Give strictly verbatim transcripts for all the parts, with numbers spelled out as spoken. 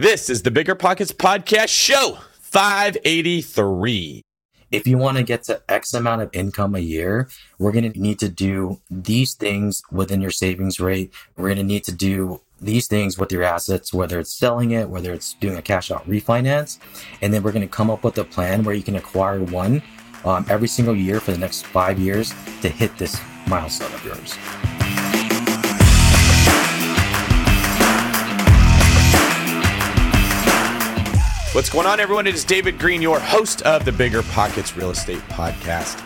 This is the Bigger Pockets Podcast Show five eighty-three. If you want to get to X amount of income a year, we're going to need to do these things within your savings rate. We're going to need to do these things with your assets, whether it's selling it, whether it's doing a cash out refinance. And then we're going to come up with a plan where you can acquire one um, every single year for the next five years to hit this milestone of yours. What's going on, everyone? It is David Greene, your host of the Bigger Pockets Real Estate Podcast,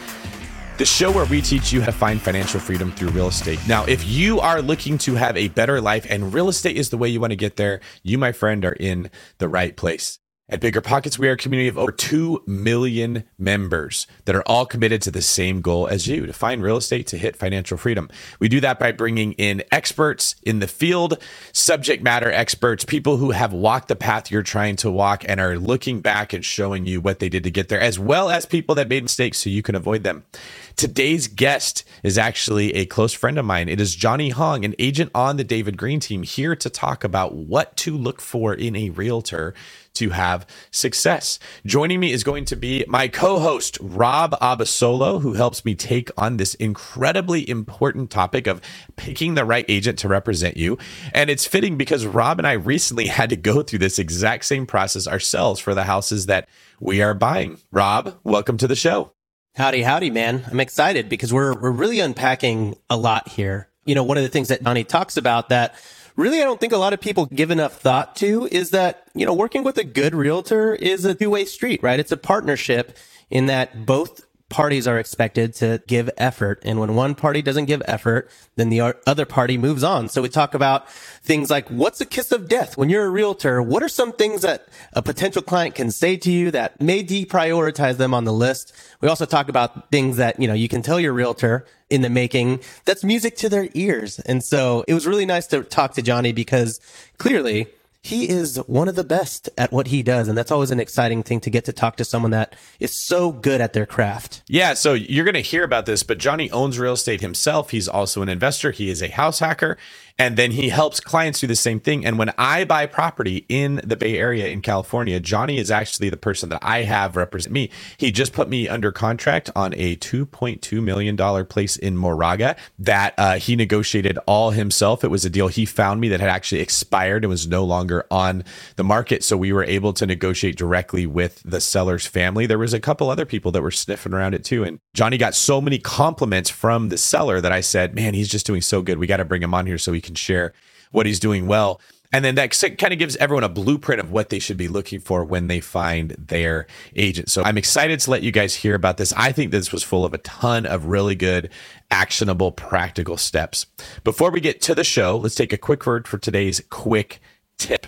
the show where we teach you how to find financial freedom through real estate. Now, if you are looking to have a better life and real estate is the way you want to get there, you, my friend, are in the right place. At Bigger Pockets, we are a community of over two million members that are all committed to the same goal as you, to find real estate, to hit financial freedom. We do that by bringing in experts in the field, subject matter experts, people who have walked the path you're trying to walk and are looking back and showing you what they did to get there, as well as people that made mistakes so you can avoid them. Today's guest is actually a close friend of mine. It is Johnny Hong, an agent on the David Greene team, here to talk about what to look for in a realtor to have success. Joining me is going to be my co-host, Rob Abasolo, who helps me take on this incredibly important topic of picking the right agent to represent you. And it's fitting because Rob and I recently had to go through this exact same process ourselves for the houses that we are buying. Rob, welcome to the show. Howdy, howdy, man. I'm excited because we're we're really unpacking a lot here. You know, one of the things that Johnny talks about that really I don't think a lot of people give enough thought to is that, you know, working with a good realtor is a two-way street, right? It's a partnership in that both parties are expected to give effort. And when one party doesn't give effort, then the other party moves on. So we talk about things like, what's a kiss of death when you're a realtor? What are some things that a potential client can say to you that may deprioritize them on the list? We also talk about things that, you know, you can tell your realtor in the making that's music to their ears. And so it was really nice to talk to Johnny because clearly he is one of the best at what he does. And that's always an exciting thing to get to talk to someone that is so good at their craft. Yeah. So you're going to hear about this, but Johnny owns real estate himself. He's also an investor. He is a house hacker. And then he helps clients do the same thing. And when I buy property in the Bay Area in California, Johnny is actually the person that I have represent me. He just put me under contract on a two point two million dollars place in Moraga that uh, he negotiated all himself. It was a deal he found me that had actually expired and was no longer on the market. So we were able to negotiate directly with the seller's family. There was a couple other people that were sniffing around it too. And Johnny got so many compliments from the seller that I said, man, he's just doing so good. We got to bring him on here so he can share what he's doing well. And then that kind of gives everyone a blueprint of what they should be looking for when they find their agent. So I'm excited to let you guys hear about this. I think this was full of a ton of really good, actionable, practical steps. Before we get to the show, let's take a quick word for today's quick tip.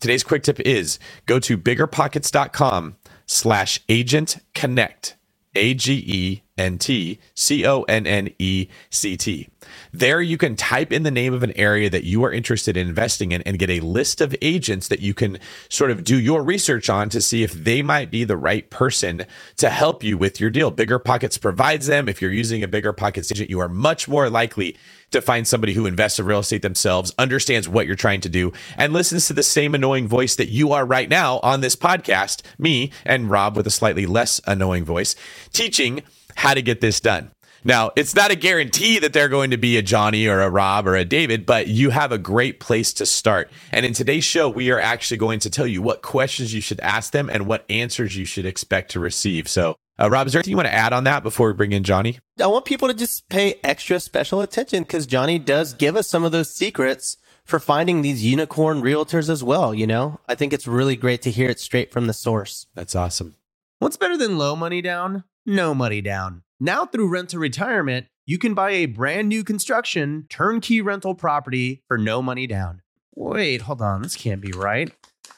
Today's quick tip is go to biggerpockets.com slash agent connect. A G E N T C O N N E C T. There you can type in the name of an area that you are interested in investing in and get a list of agents that you can sort of do your research on to see if they might be the right person to help you with your deal. Bigger Pockets provides them. If you're using a Bigger Pockets agent, you are much more likely to find somebody who invests in real estate themselves, understands what you're trying to do, and listens to the same annoying voice that you are right now on this podcast, me and Rob with a slightly less annoying voice, teaching how to get this done. Now, it's not a guarantee that they're going to be a Johnny or a Rob or a David, but you have a great place to start. And in today's show, we are actually going to tell you what questions you should ask them and what answers you should expect to receive. So, Uh, Rob, is there anything you want to add on that before we bring in Johnny? I want people to just pay extra special attention because Johnny does give us some of those secrets for finding these unicorn realtors as well. You know, I think it's really great to hear it straight from the source. That's awesome. What's better than low money down? No money down. Now through Rent-to-Retirement, you can buy a brand new construction turnkey rental property for no money down. Wait, hold on. This can't be right.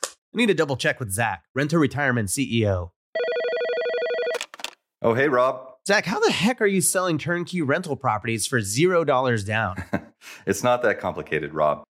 I need to double check with Zach, Rent-to-Retirement C E O. Oh, hey, Rob. Zach, how the heck are you selling turnkey rental properties for zero dollars down? It's not that complicated, Rob.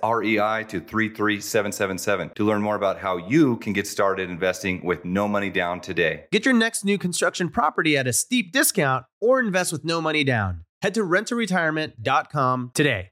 R E I to three three seven seven seven to learn more about how you can get started investing with no money down today. Get your next new construction property at a steep discount or invest with no money down. Head to rent to retirement dot com today.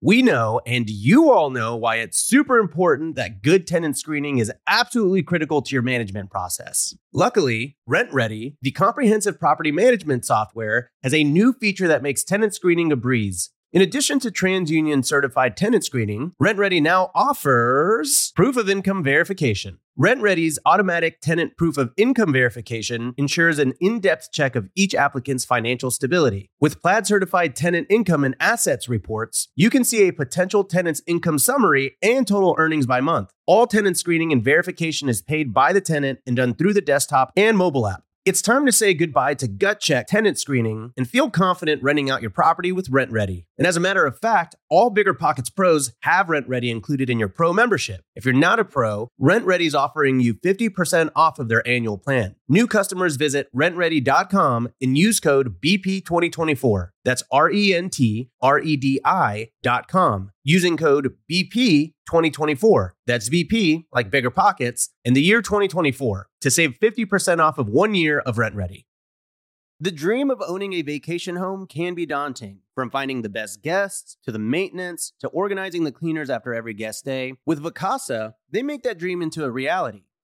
We know, and you all know, why it's super important that good tenant screening is absolutely critical to your management process. Luckily, RentReady, the comprehensive property management software, has a new feature that makes tenant screening a breeze. In addition to TransUnion certified tenant screening, RentReady now offers proof of income verification. RentReady's automatic tenant proof of income verification ensures an in-depth check of each applicant's financial stability. With Plaid certified tenant income and assets reports, you can see a potential tenant's income summary and total earnings by month. All tenant screening and verification is paid by the tenant and done through the desktop and mobile app. It's time to say goodbye to gut check tenant screening and feel confident renting out your property with RentReady. And as a matter of fact, all Bigger Pockets pros have RentReady included in your pro membership. If you're not a pro, RentReady is offering you fifty percent off of their annual plan. New customers visit rent ready dot com and use code B P twenty twenty-four. That's R E N T R E D I dot com using code B P twenty twenty-four. That's B P like Bigger Pockets in the year twenty twenty-four to save fifty percent off of one year of RentReady. The dream of owning a vacation home can be daunting, from finding the best guests, to the maintenance, to organizing the cleaners after every guest day. With Vacasa, they make that dream into a reality.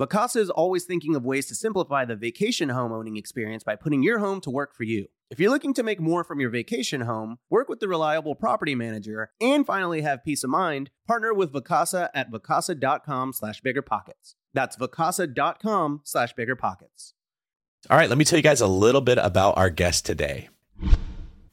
Vacasa is always thinking of ways to simplify the vacation home owning experience by putting your home to work for you. If you're looking to make more from your vacation home, work with the reliable property manager, and finally have peace of mind, partner with Vacasa at vacasa.com slash biggerpockets. That's vacasa.com slash biggerpockets. All right, let me tell you guys a little bit about our guest today.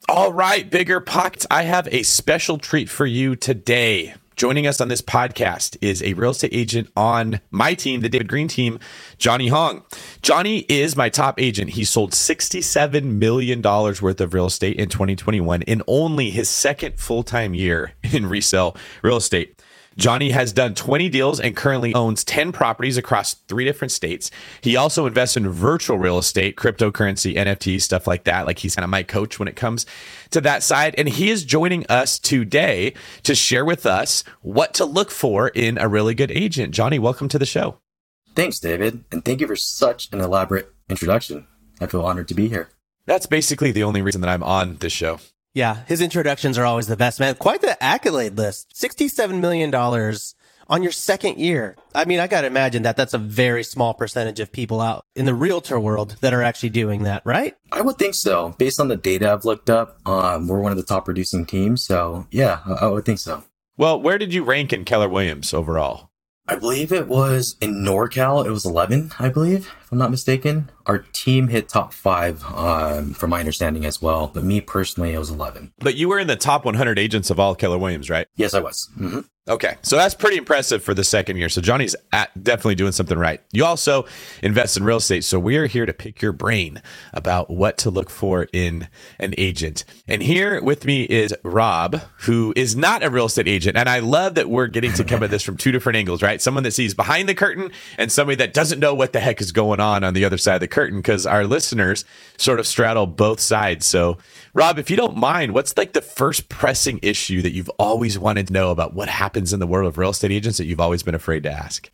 All right, Bigger Pockets, I have a special treat for you today. Joining us on this podcast is a real estate agent on my team, the David Greene team, Johnny Hong. Johnny is my top agent. He sold sixty-seven million dollars worth of real estate in twenty twenty-one in only his second full-time year in resale real estate. Johnny has done twenty deals and currently owns ten properties across three different states. He also invests in virtual real estate, cryptocurrency, N F Ts, stuff like that. Like, he's kind of my coach when it comes to that side. And he is joining us today to share with us what to look for in a really good agent. Johnny, welcome to the show. Thanks, David. And thank you for such an elaborate introduction. I feel honored to be here. That's basically the only reason that I'm on this show. Yeah, his introductions are always the best, man. Quite the accolade list. sixty-seven million dollars on your second year. I mean, I got to imagine that that's a very small percentage of people out in the realtor world that are actually doing that, right? I would think so. Based on the data I've looked up, um, we're one of the top producing teams. So yeah, I, I would think so. Well, where did you rank in Keller Williams overall? I believe it was in NorCal. It was eleven, I believe, if I'm not mistaken. Our team hit top five, um, from my understanding as well. But me personally, it was eleven. But you were in the top one hundred agents of all Keller Williams, right? Yes, I was. Mm-hmm. Okay. So that's pretty impressive for the second year. So Johnny's at, definitely doing something right. You also invest in real estate. So we are here to pick your brain about what to look for in an agent. And here with me is Rob, who is not a real estate agent. And I love that we're getting to come at this from two different angles, right? Someone that sees behind the curtain and somebody that doesn't know what the heck is going on on the other side of the curtain, because our listeners sort of straddle both sides. So Rob, if you don't mind, what's like the first pressing issue that you've always wanted to know about what happens in the world of real estate agents that you've always been afraid to ask?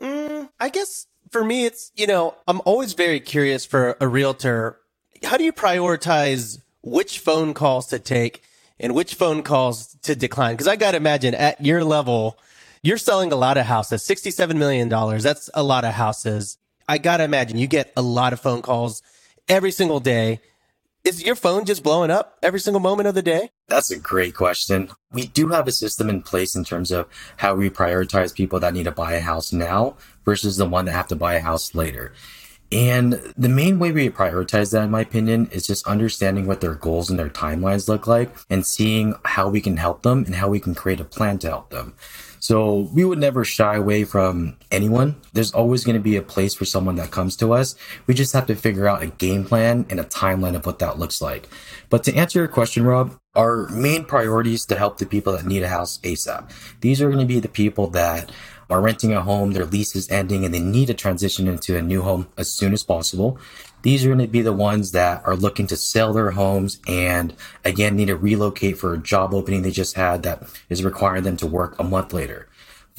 Mm, I guess for me, it's, you know, I'm always very curious for a realtor. How do you prioritize which phone calls to take and which phone calls to decline? Because I got to imagine at your level, you're selling a lot of houses, sixty-seven million dollars. That's a lot of houses. I got to imagine you get a lot of phone calls every single day. Is your phone just blowing up every single moment of the day? That's a great question. We do have a system in place in terms of how we prioritize people that need to buy a house now versus the one that have to buy a house later. And the main way we prioritize that, in my opinion, is just understanding what their goals and their timelines look like and seeing how we can help them and how we can create a plan to help them. So we would never shy away from anyone. There's always going to be a place for someone that comes to us. We just have to figure out a game plan and a timeline of what that looks like. But to answer your question, Rob, our main priority is to help the people that need a house ASAP. These are going to be the people that are renting a home, their lease is ending, and they need to transition into a new home as soon as possible. These are going to be the ones that are looking to sell their homes and, again, need to relocate for a job opening they just had that is requiring them to work a month later.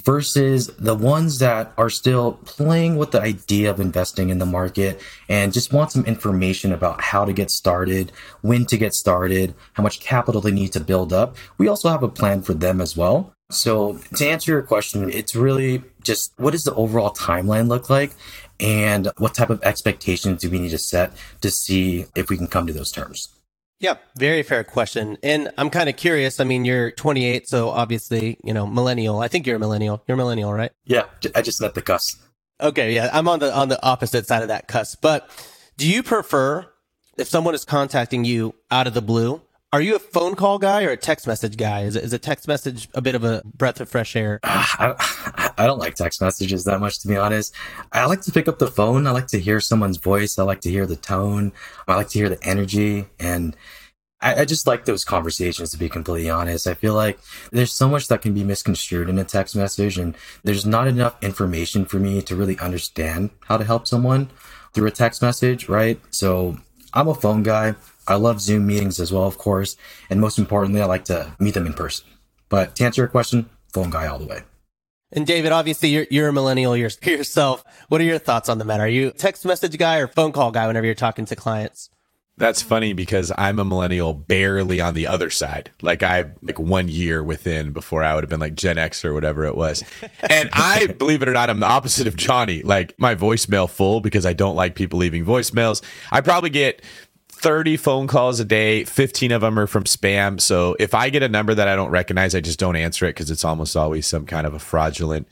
Versus the ones that are still playing with the idea of investing in the market and just want some information about how to get started, when to get started, how much capital they need to build up. We also have a plan for them as well. So to answer your question, it's really just what does the overall timeline look like and what type of expectations do we need to set to see if we can come to those terms? Yeah, very fair question. And I'm kind of curious. I mean, you're twenty-eight, so obviously, you know, millennial. I think you're a millennial. You're a millennial, right? Yeah, I just let the cusp. Okay, yeah, I'm on the on the opposite side of that cusp. But do you prefer, if someone is contacting you out of the blue, are you a phone call guy or a text message guy? Is, is a text message a bit of a breath of fresh air? Uh, I, I don't like text messages that much, to be honest. I like to pick up the phone. I like to hear someone's voice. I like to hear the tone. I like to hear the energy. And I, I just like those conversations, to be completely honest. I feel like there's so much that can be misconstrued in a text message, and there's not enough information for me to really understand how to help someone through a text message, right? So I'm a phone guy. I love Zoom meetings as well, of course. And most importantly, I like to meet them in person. But to answer your question, phone guy all the way. And David, obviously, you're, you're a millennial yourself. What are your thoughts on the matter? Are you a text message guy or phone call guy whenever you're talking to clients? That's funny because I'm a millennial barely on the other side. Like I like one year within before I would have been like Gen X or whatever it was. And I, believe it or not, I'm the opposite of Johnny. Like my voicemail full because I don't like people leaving voicemails. I probably get thirty phone calls a day, fifteen of them are from spam. So if I get a number that I don't recognize, I just don't answer it because it's almost always some kind of a fraudulent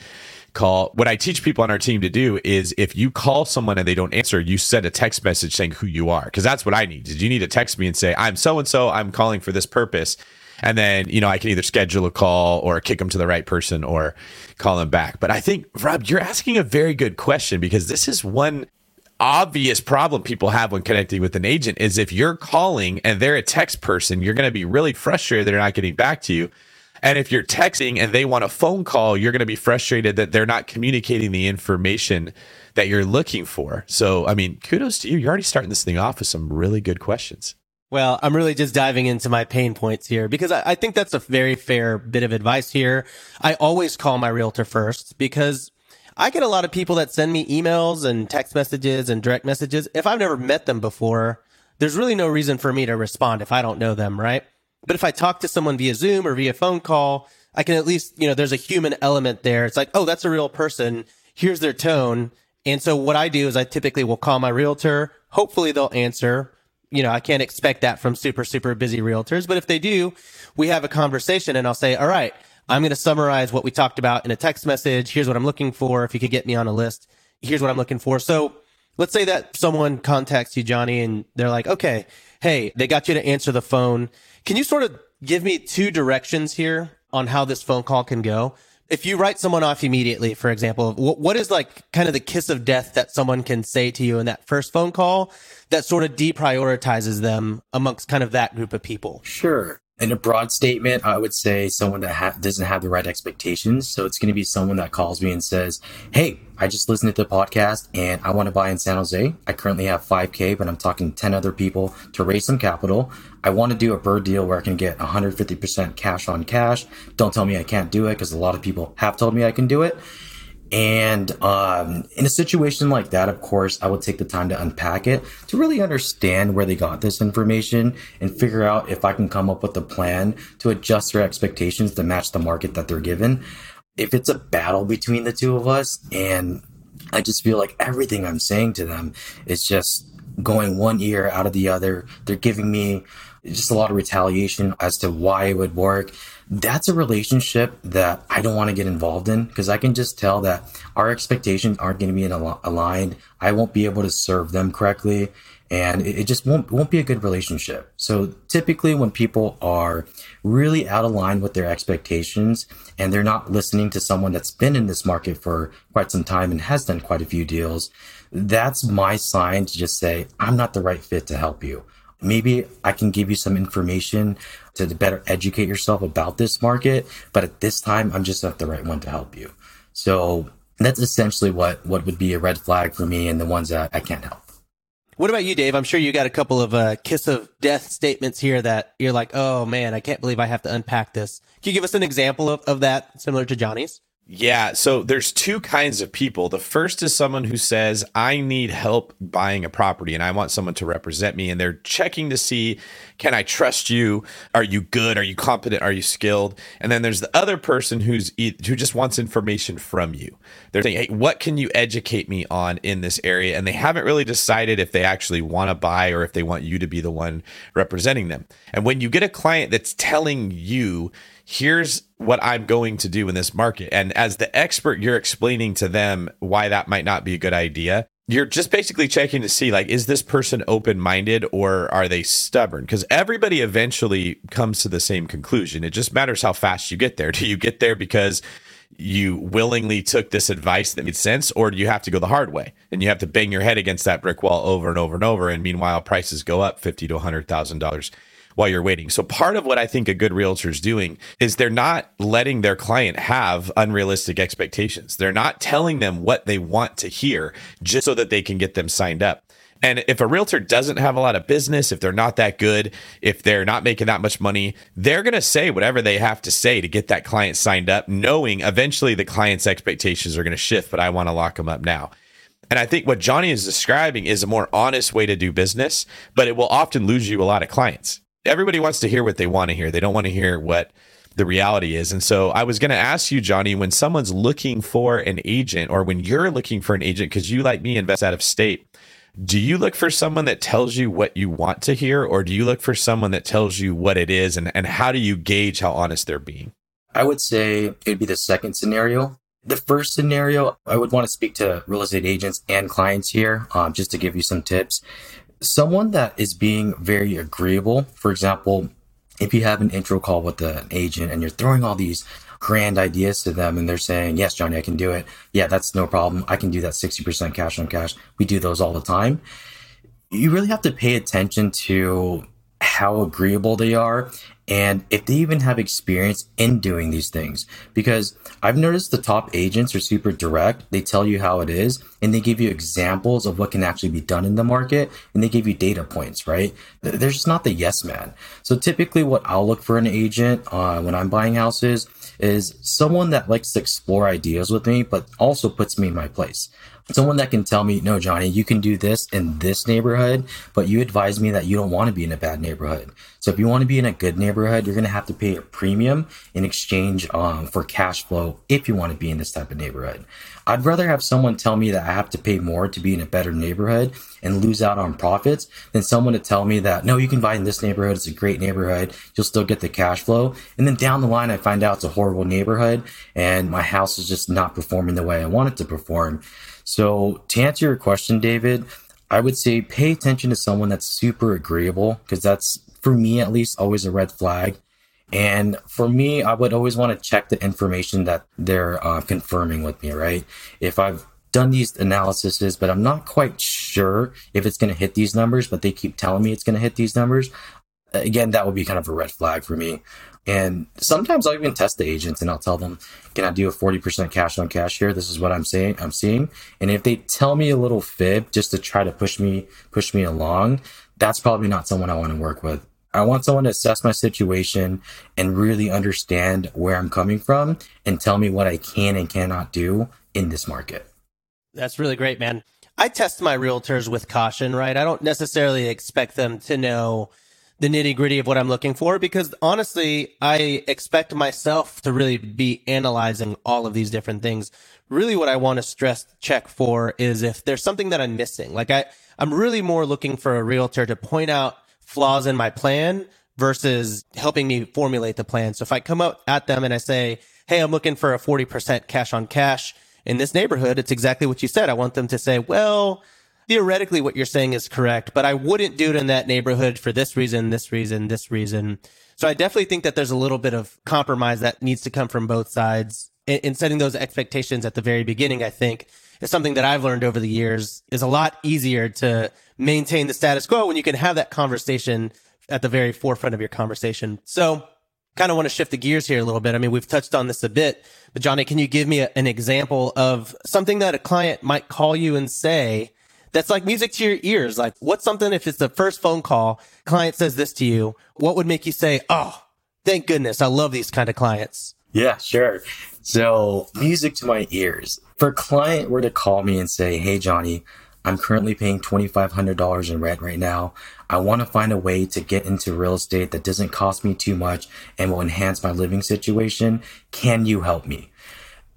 call. What I teach people on our team to do is if you call someone and they don't answer, you send a text message saying who you are, because that's what I need. You need to text me and say, I'm so-and-so, I'm calling for this purpose. And then, you know, I can either schedule a call or kick them to the right person or call them back. But I think, Rob, you're asking a very good question because this is one obvious problem people have when connecting with an agent is if you're calling and they're a text person, you're going to be really frustrated they're not getting back to you. And if you're texting and they want a phone call, you're going to be frustrated that they're not communicating the information that you're looking for. So, I mean, kudos to you. You're already starting this thing off with some really good questions. Well, I'm really just diving into my pain points here because I, I think that's a very fair bit of advice here. I always call my realtor first because I get a lot of people that send me emails and text messages and direct messages. If I've never met them before, there's really no reason for me to respond if I don't know them, right? But if I talk to someone via Zoom or via phone call, I can at least, you know, there's a human element there. It's like, oh, that's a real person. Here's their tone. And so what I do is I typically will call my realtor. Hopefully they'll answer. You know, I can't expect that from super, super busy realtors. But if they do, we have a conversation and I'll say, all right, I'm going to summarize what we talked about in a text message. Here's what I'm looking for. If you could get me on a list, here's what I'm looking for. So let's say that someone contacts you, Johnny, and they're like, okay, hey, they got you to answer the phone. Can you sort of give me two directions here on how this phone call can go? If you write someone off immediately, for example, what is like kind of the kiss of death that someone can say to you in that first phone call that sort of deprioritizes them amongst kind of that group of people? Sure. In a broad statement, I would say someone that ha- doesn't have the right expectations. So it's going to be someone that calls me and says, hey, I just listened to the podcast and I want to buy in San Jose. I currently have five K, but I'm talking ten other people to raise some capital. I want to do a B R R R R deal where I can get one hundred fifty percent cash on cash. Don't tell me I can't do it because a lot of people have told me I can do it. And um, in a situation like that, of course, I would take the time to unpack it to really understand where they got this information and figure out if I can come up with a plan to adjust their expectations to match the market that they're given. If it's a battle between the two of us and I just feel like everything I'm saying to them is just going one ear out of the other. They're giving me just a lot of retaliation as to why it would work. That's a relationship that I don't want to get involved in, because I can just tell that our expectations aren't going to be al- aligned. I won't be able to serve them correctly, and it, it just won't won't be a good relationship. So typically when people are really out of line with their expectations and they're not listening to someone that's been in this market for quite some time and has done quite a few deals, that's my sign to just say, I'm not the right fit to help you. Maybe I can give you some information to better educate yourself about this market, but at this time, I'm just not the right one to help you. So that's essentially what, what would be a red flag for me and the ones that I can't help. What about you, Dave? I'm sure you got a couple of uh, kiss of death statements here that you're like, oh man, I can't believe I have to unpack this. Can you give us an example of, of that similar to Johnny's? Yeah. So there's two kinds of people. The first is someone who says, I need help buying a property and I want someone to represent me. And they're checking to see, can I trust you? Are you good? Are you competent? Are you skilled? And then there's the other person who's who just wants information from you. They're saying, hey, what can you educate me on in this area? And they haven't really decided if they actually want to buy or if they want you to be the one representing them. And when you get a client that's telling you, here's what I'm going to do in this market, and as the expert, you're explaining to them why that might not be a good idea. You're just basically checking to see, like, is this person open-minded or are they stubborn? Because everybody eventually comes to the same conclusion. It just matters how fast you get there. Do you get there because you willingly took this advice that made sense, or do you have to go the hard way and you have to bang your head against that brick wall over and over and over? And meanwhile, prices go up fifty to one hundred thousand dollars. While you're waiting. So part of what I think a good realtor is doing is they're not letting their client have unrealistic expectations. They're not telling them what they want to hear just so that they can get them signed up. And if a realtor doesn't have a lot of business, if they're not that good, if they're not making that much money, they're going to say whatever they have to say to get that client signed up, knowing eventually the client's expectations are going to shift, but I want to lock them up now. And I think what Johnny is describing is a more honest way to do business, but it will often lose you a lot of clients. Everybody wants to hear what they want to hear. They don't want to hear what the reality is. And so I was going to ask you, Johnny, when someone's looking for an agent, or when you're looking for an agent, because you, like me, invest out of state, do you look for someone that tells you what you want to hear, or do you look for someone that tells you what it is, and, and how do you gauge how honest they're being? I would say it'd be the second scenario. The first scenario, I would want to speak to real estate agents and clients here, um, just to give you some tips. Someone that is being very agreeable. For example, if you have an intro call with an agent and you're throwing all these grand ideas to them and they're saying, yes, Johnny, I can do it. Yeah, that's no problem. I can do that sixty percent cash on cash. We do those all the time. You really have to pay attention to how agreeable they are and if they even have experience in doing these things. Because I've noticed the top agents are super direct. They tell you how it is and they give you examples of what can actually be done in the market, and they give you data points, right? They're just not the yes man. So typically what I'll look for an agent uh, when I'm buying houses is someone that likes to explore ideas with me, but also puts me in my place. Someone that can tell me, no, Johnny, you can do this in this neighborhood, but you advise me that you don't want to be in a bad neighborhood. So if you want to be in a good neighborhood, you're going to have to pay a premium in exchange um, for cash flow if you want to be in this type of neighborhood. I'd rather have someone tell me that I have to pay more to be in a better neighborhood and lose out on profits than someone to tell me that, no, you can buy in this neighborhood. It's a great neighborhood. You'll still get the cash flow. And then down the line, I find out it's a horrible neighborhood and my house is just not performing the way I want it to perform. So to answer your question, David, I would say pay attention to someone that's super agreeable, because that's, for me at least, always a red flag. And for me, I would always want to check the information that they're uh, confirming with me, right? If I've done these analyses, but I'm not quite sure if it's going to hit these numbers, but they keep telling me it's going to hit these numbers, again, that would be kind of a red flag for me. And sometimes I'll even test the agents and I'll tell them, can I do a forty percent cash on cash here? This is what I'm saying, I'm seeing. And if they tell me a little fib just to try to push me, push me along, that's probably not someone I want to work with. I want someone to assess my situation and really understand where I'm coming from and tell me what I can and cannot do in this market. That's really great, man. I test my realtors with caution, right? I don't necessarily expect them to know the nitty gritty of what I'm looking for, because honestly, I expect myself to really be analyzing all of these different things. Really what I want to stress check for is if there's something that I'm missing. Like I, I'm really more looking for a realtor to point out flaws in my plan versus helping me formulate the plan. So if I come up at them and I say, hey, I'm looking for a forty percent cash on cash in this neighborhood, it's exactly what you said. I want them to say, well, theoretically, what you're saying is correct, but I wouldn't do it in that neighborhood for this reason, this reason, this reason. So I definitely think that there's a little bit of compromise that needs to come from both sides. And setting those expectations at the very beginning, I think, is something that I've learned over the years is a lot easier to maintain the status quo when you can have that conversation at the very forefront of your conversation. So kind of want to shift the gears here a little bit. I mean, we've touched on this a bit, but Johnny, can you give me a, an example of something that a client might call you and say that's like music to your ears? Like, what's something, if it's the first phone call, client says this to you, what would make you say, oh, thank goodness, I love these kind of clients? Yeah, sure. So music to my ears. If a client were to call me and say, hey, Johnny, I'm currently paying twenty-five hundred dollars in rent right now. I want to find a way to get into real estate that doesn't cost me too much and will enhance my living situation. Can you help me?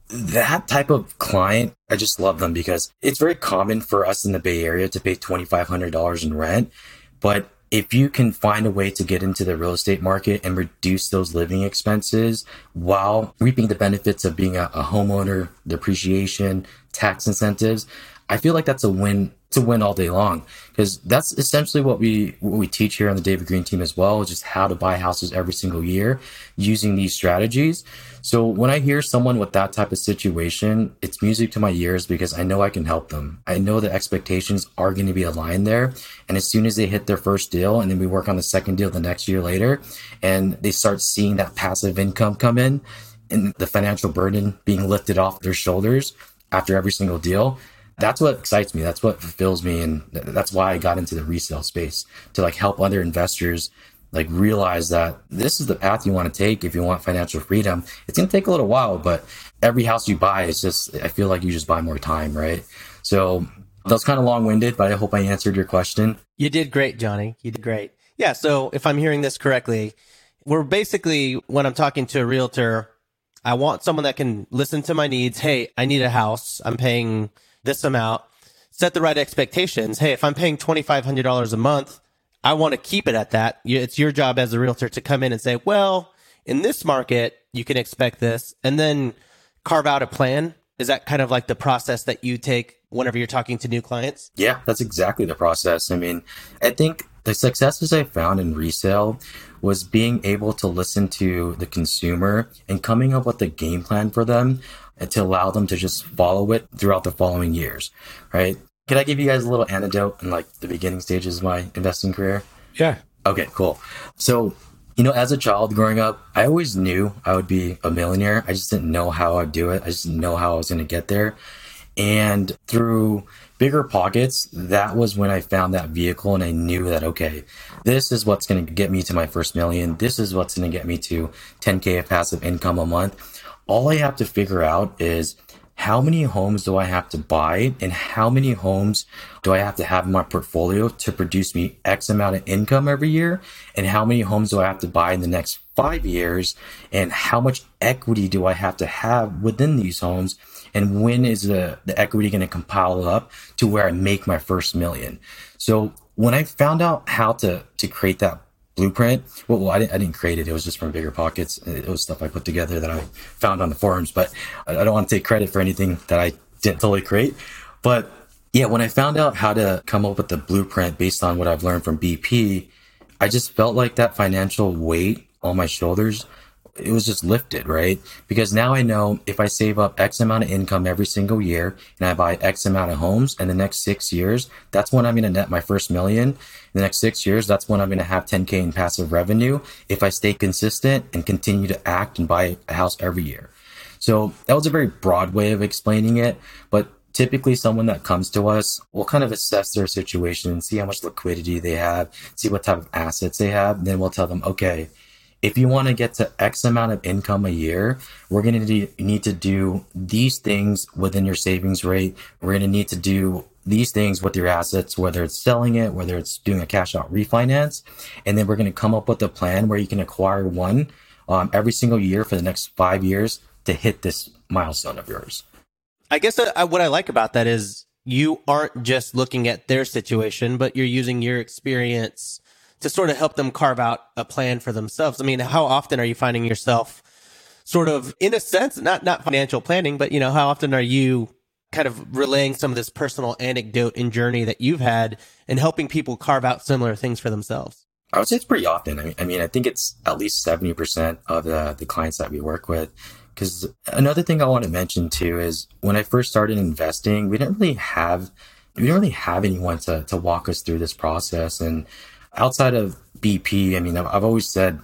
That type of client, I just love them, because it's very common for us in the Bay Area to pay twenty-five hundred dollars in rent. But if you can find a way to get into the real estate market and reduce those living expenses while reaping the benefits of being a, a homeowner, depreciation, tax incentives, I feel like that's a win. It's a win all day long, because that's essentially what we what we teach here on the David Greene team as well, is just how to buy houses every single year using these strategies. So when I hear someone with that type of situation, it's music to my ears, because I know I can help them. I know the expectations are going to be aligned there. And as soon as they hit their first deal, and then we work on the second deal the next year later, and they start seeing that passive income come in and the financial burden being lifted off their shoulders after every single deal, that's what excites me. That's what fulfills me. And that's why I got into the resale space, to like help other investors like realize that this is the path you want to take if you want financial freedom. It's going to take a little while, but every house you buy is just, I feel like you just buy more time, right? So that's kind of long-winded, but I hope I answered your question. You did great, Johnny. You did great. Yeah. So if I'm hearing this correctly, we're basically, when I'm talking to a realtor, I want someone that can listen to my needs. Hey, I need a house. I'm paying this amount, set the right expectations. Hey, if I'm paying twenty-five hundred dollars a month, I want to keep it at that. It's your job as a realtor to come in and say, well, in this market, you can expect this, and then carve out a plan. Is that kind of like the process that you take whenever you're talking to new clients? Yeah, that's exactly the process. I mean, I think the successes I found in resale was being able to listen to the consumer and coming up with a game plan for them and to allow them to just follow it throughout the following years, right? Can I give you guys a little anecdote in like the beginning stages of my investing career? Yeah. Okay, cool. So, you know, as a child growing up, I always knew I would be a millionaire. I just didn't know how I'd do it. I just didn't know how I was going to get there. And through Bigger Pockets, that was when I found that vehicle, and I knew that, okay, this is what's going to get me to my first million. This is what's going to get me to ten K of passive income a month. All I have to figure out is how many homes do I have to buy and how many homes do I have to have in my portfolio to produce me X amount of income every year, and how many homes do I have to buy in the next five years and how much equity do I have to have within these homes, and when is the, the equity going to compile up to where I make my first million. So when I found out how to, to create that blueprint. Well, well I, didn't, I didn't create it. It was just from Bigger Pockets. It was stuff I put together that I found on the forums, but I don't want to take credit for anything that I didn't totally create. But yeah, when I found out how to come up with the blueprint based on what I've learned from B P, I just felt like that financial weight on my shoulders, it was just lifted, right? Because now I know if I save up X amount of income every single year and I buy X amount of homes in the next six years, that's when I'm going to net my first million. In the next six years, that's when I'm going to have ten K in passive revenue if I stay consistent and continue to act and buy a house every year. So that was a very broad way of explaining it. But typically someone that comes to us will kind of assess their situation and see how much liquidity they have, see what type of assets they have. And then we'll tell them, okay, if you want to get to X amount of income a year, we're going to need to do these things within your savings rate. We're going to need to do these things with your assets, whether it's selling it, whether it's doing a cash out refinance. And then we're going to come up with a plan where you can acquire one um, every single year for the next five years to hit this milestone of yours. I guess I, what I like about that is you aren't just looking at their situation, but you're using your experience to sort of help them carve out a plan for themselves. I mean, how often are you finding yourself sort of, in a sense, not not financial planning, but, you know, how often are you kind of relaying some of this personal anecdote and journey that you've had and helping people carve out similar things for themselves? I would say it's pretty often. I mean, I, mean, I think it's at least seventy percent of the, the clients that we work with. Because another thing I want to mention too is when I first started investing, we didn't really have, we didn't really have anyone to, to walk us through this process. And outside of B P, I mean, I've always said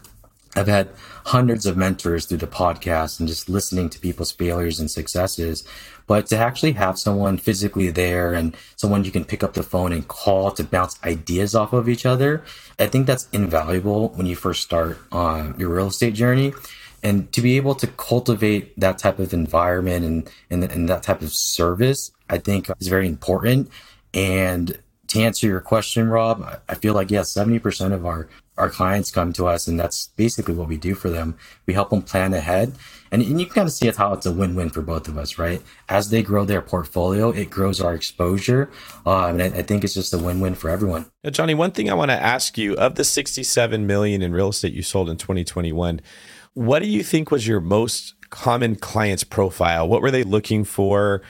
I've had hundreds of mentors through the podcast and just listening to people's failures and successes. But to actually have someone physically there and someone you can pick up the phone and call to bounce ideas off of each other, I think that's invaluable when you first start on your real estate journey. And to be able to cultivate that type of environment and, and, and that type of service, I think is very important. And to answer your question, Rob, I feel like, yeah, seventy percent of our, our clients come to us, and that's basically what we do for them. We help them plan ahead. And, and you can kind of see it how it's a win-win for both of us, right? As they grow their portfolio, it grows our exposure. Uh, and I, I think it's just a win-win for everyone. Now, Johnny, one thing I want to ask you, of the sixty-seven million dollars in real estate you sold in twenty twenty-one, what do you think was your most common client's profile? What were they looking for,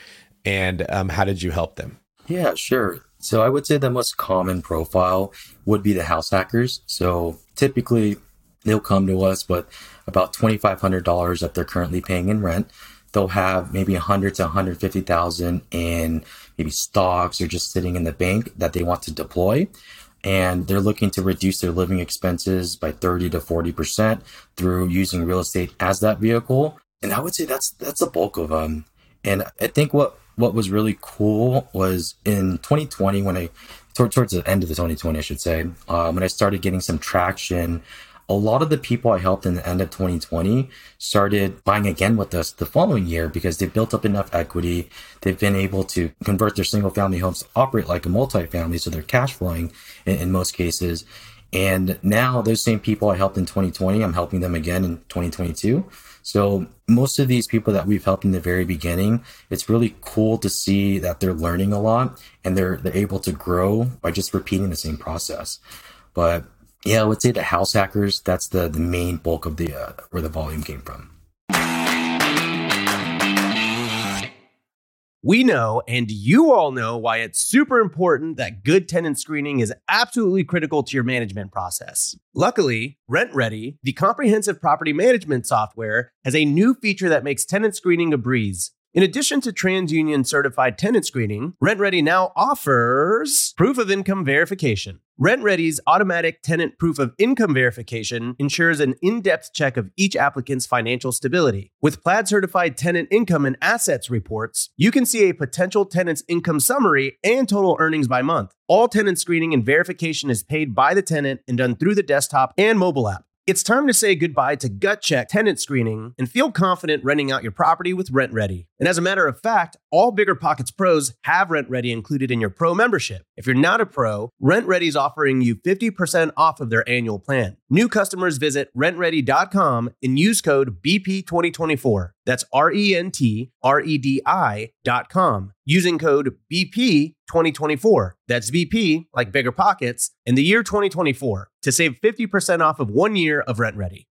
and um, how did you help them? Yeah, sure. So I would say the most common profile would be the house hackers. So typically they'll come to us with about twenty-five hundred dollars that they're currently paying in rent. They'll have maybe one hundred thousand to one hundred fifty thousand dollars in maybe stocks or just sitting in the bank that they want to deploy. And they're looking to reduce their living expenses by thirty to forty percent through using real estate as that vehicle. And I would say that's that's the bulk of them. And I think what, what was really cool was in twenty twenty, when I toward, towards the end of the twenty twenty, I should say, uh, when I started getting some traction, a lot of the people I helped in the end of twenty twenty started buying again with us the following year because they built up enough equity. They've been able to convert their single family homes to operate like a multifamily. So they're cash flowing in, in most cases. And now those same people I helped in twenty twenty, I'm helping them again in twenty twenty-two. So most of these people that we've helped in the very beginning, it's really cool to see that they're learning a lot and they're, they're able to grow by just repeating the same process. But yeah, I would say the house hackers, that's the, the main bulk of the uh, where the volume came from. We know, and you all know, why it's super important that good tenant screening is absolutely critical to your management process. Luckily, RentReady, the comprehensive property management software, has a new feature that makes tenant screening a breeze. In addition to TransUnion certified tenant screening, RentReady now offers proof of income verification. RentReady's automatic tenant proof of income verification ensures an in-depth check of each applicant's financial stability. With Plaid certified tenant income and assets reports, you can see a potential tenant's income summary and total earnings by month. All tenant screening and verification is paid by the tenant and done through the desktop and mobile app. It's time to say goodbye to gut check tenant screening and feel confident renting out your property with RentReady. And as a matter of fact, all Bigger Pockets pros have RentReady included in your pro membership. If you're not a pro, RentReady is offering you fifty percent off of their annual plan. New customers visit rent ready dot com and use code B P twenty twenty-four. That's R E N T R E D I dot com using code B P twenty twenty-four. That's B P like Bigger Pockets in the year twenty twenty-four to save fifty percent off of one year of RentReady.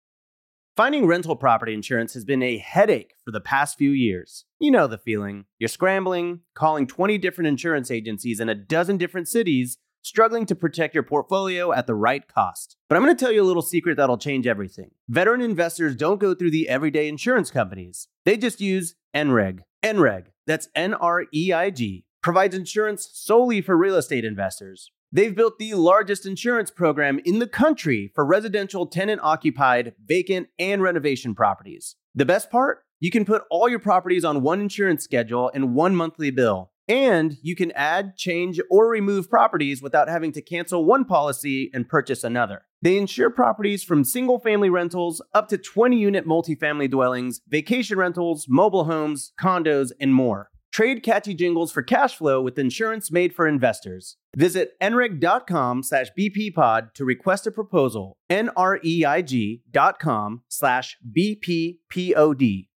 Finding rental property insurance has been a headache for the past few years. You know the feeling. You're scrambling, calling twenty different insurance agencies in a dozen different cities, struggling to protect your portfolio at the right cost. But I'm going to tell you a little secret that'll change everything. Veteran investors don't go through the everyday insurance companies. They just use N R E I G. N R E I G, that's N R E I G, provides insurance solely for real estate investors. They've built the largest insurance program in the country for residential, tenant-occupied, vacant, and renovation properties. The best part? You can put all your properties on one insurance schedule and one monthly bill. And you can add, change, or remove properties without having to cancel one policy and purchase another. They insure properties from single-family rentals up to twenty-unit multifamily dwellings, vacation rentals, mobile homes, condos, and more. Trade catchy jingles for cash flow with insurance made for investors. Visit N R E I G dot com slash B P pod to request a proposal. N R E I G dot com slash B P P O D.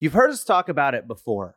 You've heard us talk about it before.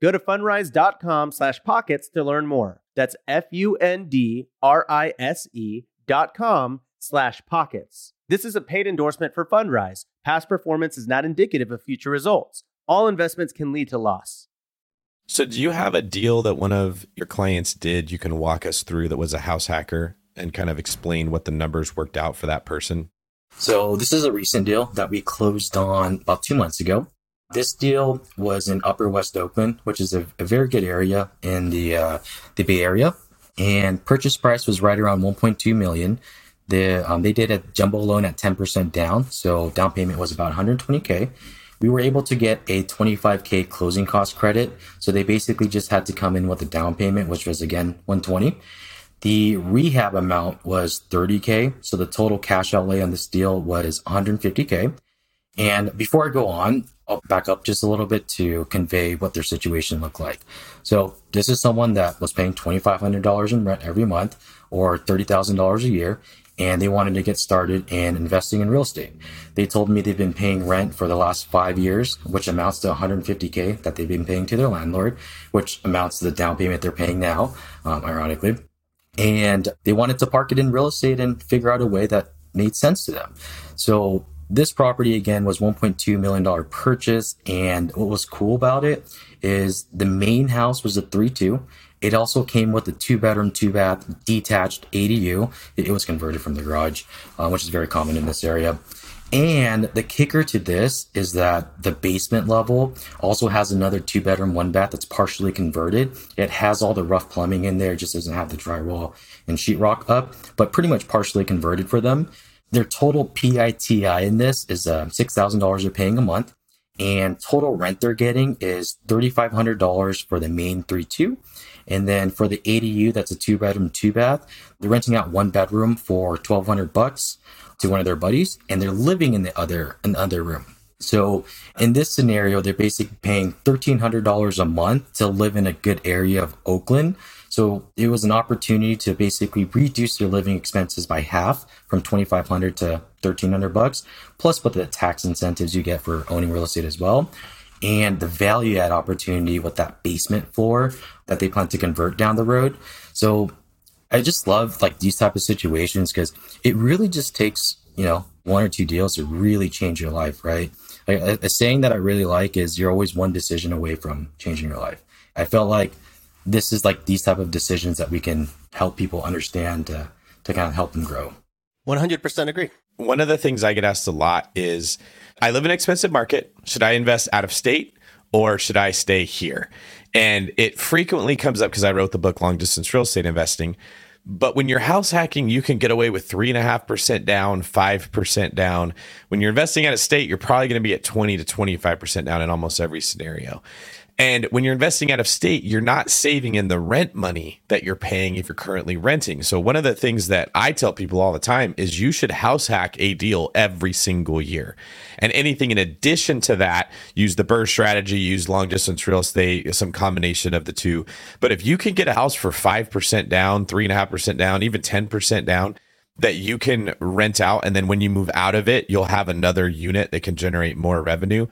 Go to fundrise.com slash pockets to learn more. That's F-U-N-D-R-I-S-E dot com slash pockets. This is a paid endorsement for Fundrise. Past performance is not indicative of future results. All investments can lead to loss. So do you have a deal that one of your clients did you can walk us through that was a house hacker and kind of explain what the numbers worked out for that person? So this is a recent deal that we closed on about two months ago. This deal was in Upper West Oakland, which is a, a very good area in the uh, the Bay Area, and purchase price was right around one point two million dollars. The um, they did a jumbo loan at ten percent down, so down payment was about one hundred twenty thousand dollars. We were able to get a twenty-five thousand dollars closing cost credit, so they basically just had to come in with a down payment, which was again one hundred twenty thousand dollars. The rehab amount was thirty thousand dollars, so the total cash outlay on this deal was one hundred fifty thousand dollars. And before I go on, I'll back up just a little bit to convey what their situation looked like. So this is someone that was paying two thousand five hundred dollars in rent every month or thirty thousand dollars a year, and they wanted to get started in investing in real estate. They told me they've been paying rent for the last five years, which amounts to one hundred fifty thousand dollars that they've been paying to their landlord, which amounts to the down payment they're paying now, um, ironically. And they wanted to park it in real estate and figure out a way that made sense to them. So this property, again, was one point two million dollars purchase, and what was cool about it is the main house was a three two. It also came with a two-bedroom, two-bath, detached A D U. It was converted from the garage, uh, which is very common in this area. And the kicker to this is that the basement level also has another two-bedroom, one-bath that's partially converted. It has all the rough plumbing in there, just doesn't have the drywall and sheetrock up, but pretty much partially converted for them. Their total P I T I in this is uh, six thousand dollars they're paying a month, and total rent they're getting is three thousand five hundred dollars for the main three two. And then for the A D U, that's a two-bedroom, two-bath, they're renting out one bedroom for twelve hundred bucks to one of their buddies, and they're living in the other, in the other room. So in this scenario, they're basically paying one thousand three hundred dollars a month to live in a good area of Oakland. So it was an opportunity to basically reduce their living expenses by half, from two thousand five hundred dollars to one thousand three hundred bucks, plus with the tax incentives you get for owning real estate as well. And the value add opportunity with that basement floor that they plan to convert down the road. So I just love like these type of situations because it really just takes, you know, one or two deals to really change your life, right? A, a saying that I really like is you're always one decision away from changing your life. I felt like this is like these type of decisions that we can help people understand to, to kind of help them grow. one hundred percent agree. One of the things I get asked a lot is, I live in an expensive market. Should I invest out of state or should I stay here? And it frequently comes up because I wrote the book, Long Distance Real Estate Investing. But when you're house hacking, you can get away with three and a half percent down, five percent down. When you're investing out of state, you're probably going to be at twenty to twenty-five percent down in almost every scenario. And when you're investing out of state, you're not saving in the rent money that you're paying if you're currently renting. So one of the things that I tell people all the time is you should house hack a deal every single year. And anything in addition to that, use the BRRRR strategy, use long distance real estate, some combination of the two. But if you can get a house for five percent down, three and a half percent down, even ten percent down, that you can rent out, and then when you move out of it, you'll have another unit that can generate more revenue.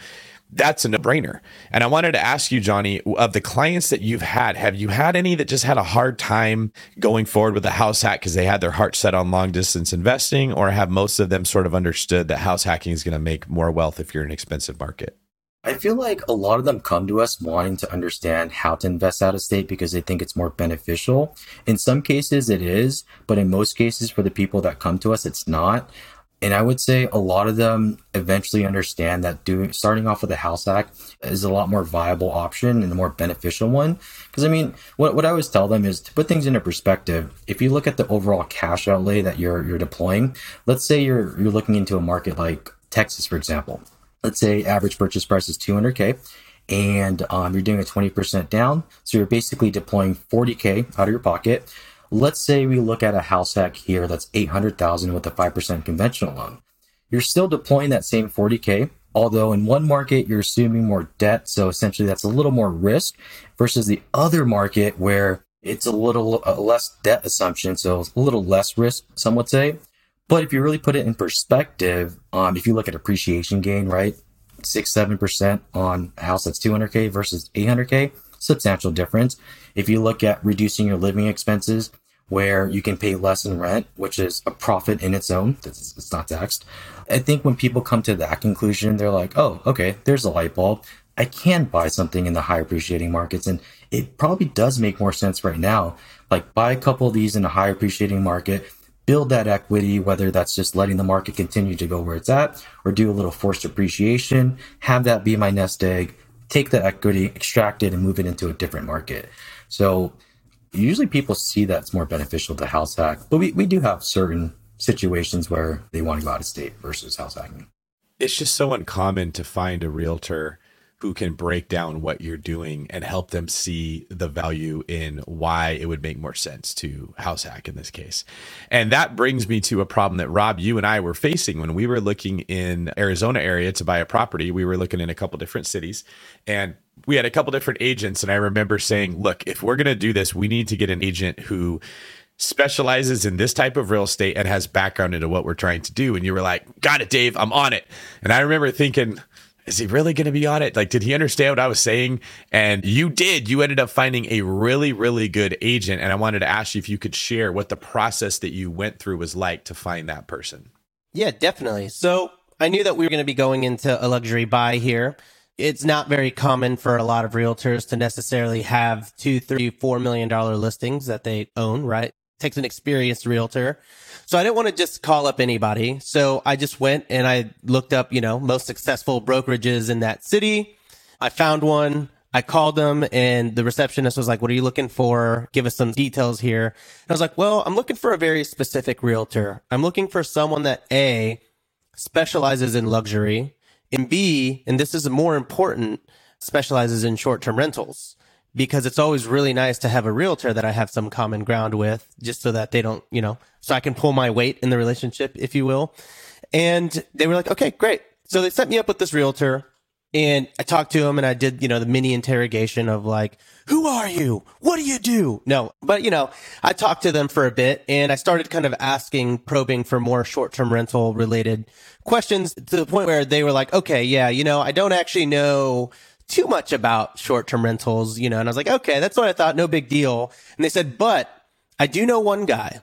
That's a no-brainer. And I wanted to ask you, Johnny, of the clients that you've had, have you had any that just had a hard time going forward with the house hack because they had their heart set on long-distance investing, or have most of them sort of understood that house hacking is going to make more wealth if you're in an expensive market? I feel like a lot of them come to us wanting to understand how to invest out of state because they think it's more beneficial. In some cases it is, but in most cases for the people that come to us, it's not. And I would say a lot of them eventually understand that doing starting off with a house hack is a lot more viable option and a more beneficial one. Because I mean, what what I always tell them is to put things into perspective. If you look at the overall cash outlay that you're you're deploying, let's say you're you're looking into a market like Texas, for example. Let's say average purchase price is two hundred K and um, you're doing a twenty percent down. So you're basically deploying forty K out of your pocket. Let's say we look at a house hack here that's eight hundred thousand with a five percent conventional loan. You're still deploying that same forty K, although in one market you're assuming more debt, so essentially that's a little more risk versus the other market where it's a little uh, less debt assumption, so it's a little less risk, some would say. But if you really put it in perspective, um, if you look at appreciation gain, right, six, seven percent on a house that's two hundred K versus eight hundred K, substantial difference. If you look at reducing your living expenses, where you can pay less in rent, which is a profit in its own. It's not taxed. I think when people come to that conclusion, they're like, oh, okay, there's a light bulb. I can buy something in the high appreciating markets. And it probably does make more sense right now. Like buy a couple of these in a high appreciating market, build that equity, whether that's just letting the market continue to go where it's at or do a little forced appreciation, have that be my nest egg, take the equity, extract it and move it into a different market. So usually people see that's more beneficial to house hack, but we, we do have certain situations where they want to go out of state versus house hacking. It's just so uncommon to find a realtor who can break down what you're doing and help them see the value in why it would make more sense to house hack in this case. And that brings me to a problem that, Rob, you and I were facing when we were looking in Arizona area to buy a property. We were looking in a couple different cities and we had a couple different agents. And I remember saying, look, if we're going to do this, we need to get an agent who specializes in this type of real estate and has background into what we're trying to do. And you were like, got it, Dave, I'm on it. And I remember thinking, is he really going to be on it? Like, did he understand what I was saying? And you did. You ended up finding a really, really good agent. And I wanted to ask you if you could share what the process that you went through was like to find that person. Yeah, definitely. So I knew that we were going to be going into a luxury buy here. It's not very common for a lot of realtors to necessarily have two, three, four million dollar listings that they own, right? It takes an experienced realtor. So I didn't want to just call up anybody. So I just went and I looked up, you know, most successful brokerages in that city. I found one. I called them and the receptionist was like, what are you looking for? Give us some details here. And I was like, well, I'm looking for a very specific realtor. I'm looking for someone that A, specializes in luxury, and B, and this is more important, specializes in short-term rentals, because it's always really nice to have a realtor that I have some common ground with, just so that they don't, you know, so I can pull my weight in the relationship, if you will. And they were like, okay, great. So they set me up with this realtor and I talked to him and I did, you know, the mini interrogation of like, who are you? What do you do? No, but you know, I talked to them for a bit and I started kind of asking, probing for more short-term rental related questions to the point where they were like, okay, yeah, you know, I don't actually know too much about short-term rentals, you know, and I was like, okay, that's what I thought. No big deal. And they said, but I do know one guy,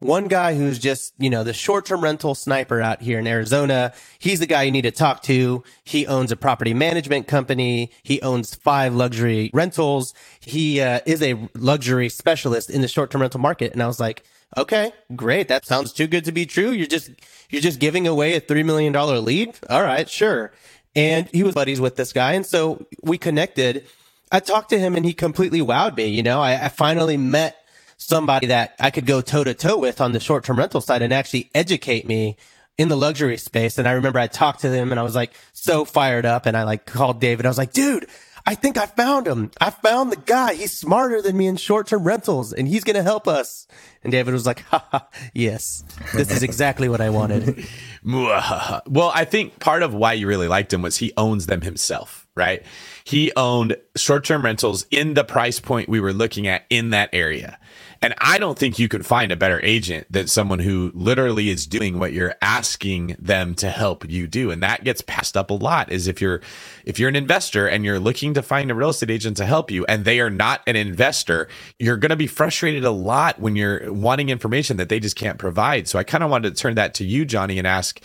one guy who's just, you know, the short-term rental sniper out here in Arizona. He's the guy you need to talk to. He owns a property management company. He owns five luxury rentals. He uh, is a luxury specialist in the short-term rental market. And I was like, okay, great. That sounds too good to be true. You're just, you're just giving away a three million dollars lead. All right, sure. And he was buddies with this guy. And so we connected. I talked to him and he completely wowed me. You know, I, I finally met somebody that I could go toe to toe with on the short-term rental side and actually educate me in the luxury space. And I remember I talked to him and I was like so fired up. And I like called David. I was like, dude, I think I found him. I found the guy. He's smarter than me in short-term rentals and he's going to help us. And David was like, ha, ha, yes, this is exactly what I wanted. Well, I think part of why you really liked him was he owns them himself, right? He owned short-term rentals in the price point we were looking at in that area. And I don't think you could find a better agent than someone who literally is doing what you're asking them to help you do. And that gets passed up a lot, is if you're if you're an investor and you're looking to find a real estate agent to help you and they are not an investor, you're going to be frustrated a lot when you're wanting information that they just can't provide. So I kind of wanted to turn that to you, Johnny, and ask,